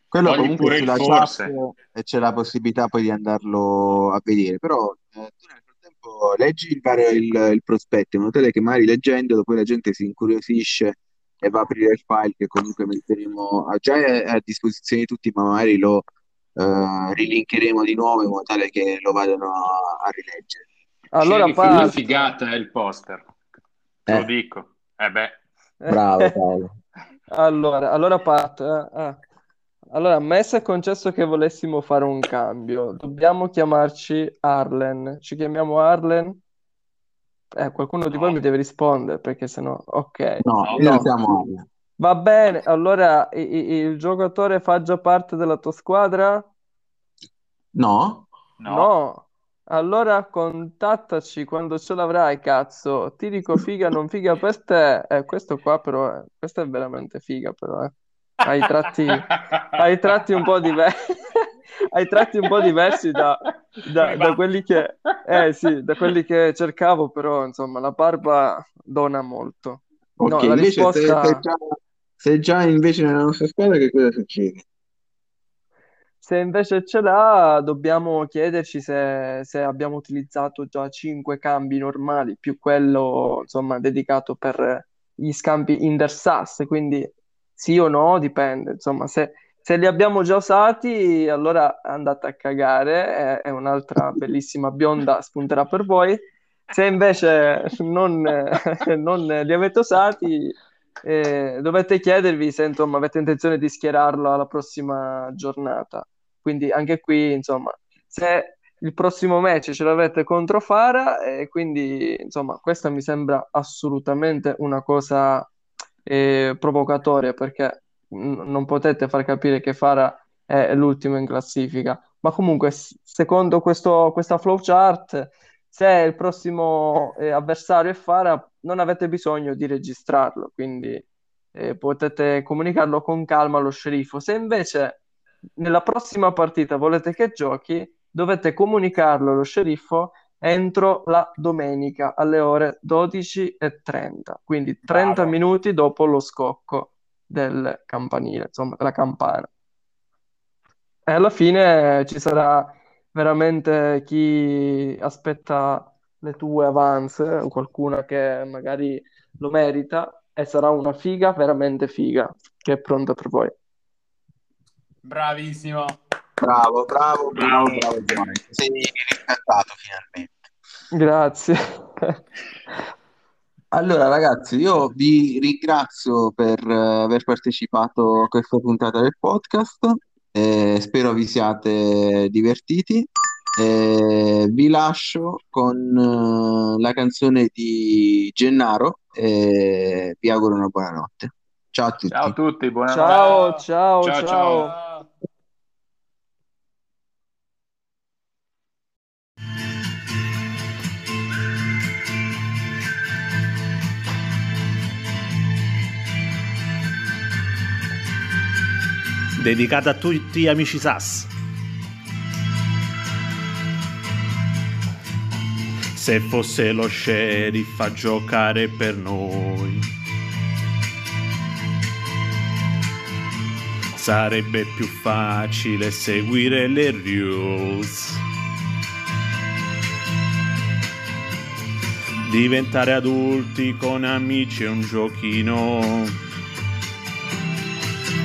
quello comunque c'è la chat e c'è la possibilità poi di andarlo a vedere, però tu nel frattempo leggi il prospetto, in modo tale che magari leggendolo poi la gente si incuriosisce e va a aprire il file che comunque metteremo già è a disposizione di tutti, ma magari lo rilinkeremo di nuovo in modo tale che lo vadano a rileggere. Allora una figata è il poster, lo dico. Bravo Paolo. allora Pat, allora a me si è concesso che volessimo fare un cambio, dobbiamo chiamarci Adlen. Ci chiamiamo Adlen? Qualcuno di voi mi deve rispondere, perché sennò no. Siamo Adlen. Va bene, allora il giocatore fa già parte della tua squadra? No. Allora contattaci quando ce l'avrai, cazzo. Ti dico figa, non figa per te. Questo qua però, questo è veramente figa però, Hai tratti un po' diversi. Hai tratti un po' diversi da quelli che da quelli che cercavo, però insomma, la barba dona molto. Okay, no, la risposta se già invece nella nostra squadra, che cosa succede? Se invece ce l'ha, dobbiamo chiederci se abbiamo utilizzato già 5 cambi normali, più quello, insomma, dedicato per gli scambi in der SAS, quindi sì o no, dipende. Insomma, se li abbiamo già usati, allora andate a cagare, è un'altra bellissima bionda spunterà per voi. Se invece non li avete usati... dovete chiedervi se insomma avete intenzione di schierarlo alla prossima giornata, quindi anche qui insomma se il prossimo match ce l'avete contro Fara, e quindi insomma questa mi sembra assolutamente una cosa provocatoria, perché non potete far capire che Fara è l'ultimo in classifica, ma comunque secondo questa flowchart, se il prossimo avversario è Fara, non avete bisogno di registrarlo, quindi potete comunicarlo con calma allo sceriffo. Se invece nella prossima partita volete che giochi, dovete comunicarlo allo sceriffo entro la domenica alle ore 12:30, quindi 30 minuti dopo lo scocco del campanile, insomma della campana, e alla fine ci sarà veramente chi aspetta le tue avance, o qualcuna che magari lo merita, e sarà una figa, veramente figa, che è pronta per voi. Bravissimo. Bravo. Sei riscattato finalmente. Grazie. Allora ragazzi, io vi ringrazio per aver partecipato a questa puntata del podcast. Spero vi siate divertiti. Vi lascio con la canzone di Gennaro e vi auguro una buona notte. Ciao a tutti. Ciao a tutti, buonanotte. Ciao. Dedicata a tutti gli amici SAS. Se fosse lo sceriff a giocare per noi, sarebbe più facile seguire le rules, diventare adulti con amici è un giochino.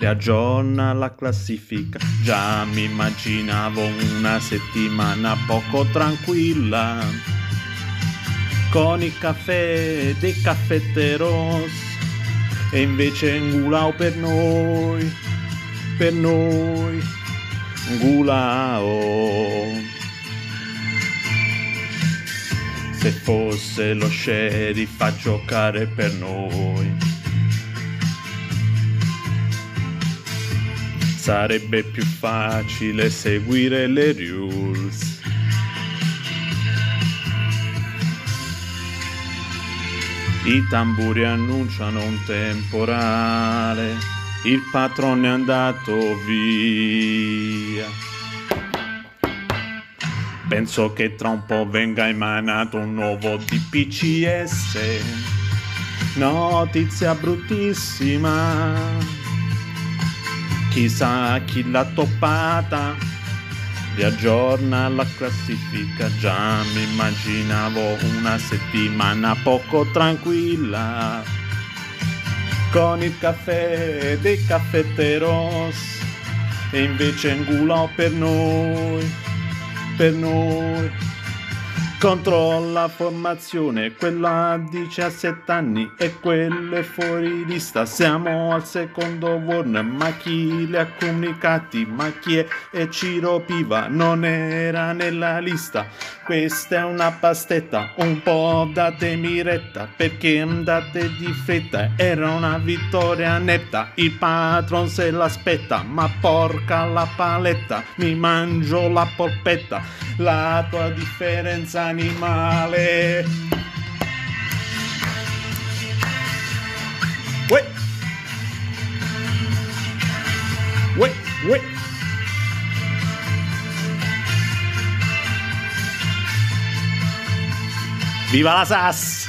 Riaggiorna la classifica, già mi immaginavo una settimana poco tranquilla, con il caffè dei caffetteros, e invece in Gulao per noi, Gulao. Se fosse lo sceriff a giocare per noi, Sarebbe più facile seguire le rules. I tamburi annunciano un temporale, il patrono è andato via. Penso che tra un po' venga emanato un nuovo DPCS. Notizia bruttissima. Chissà chi l'ha toppata. Vi aggiorna la classifica. Già mi immaginavo una settimana poco tranquilla, con il caffè dei caffetteros. E invece in Gulao per noi, per noi. Controlla formazione, quella a 17 anni e quelle fuori lista. Siamo al secondo warn, ma chi li ha comunicati? Ma chi è? E Ciro Piva non era nella lista. Questa è una pastetta, un po' datemi retta, perché andate di fretta, era una vittoria netta. Il patron se l'aspetta, ma porca la paletta, mi mangio la polpetta, la tua differenza animale. Uè. Uè, uè. Viva la SAS!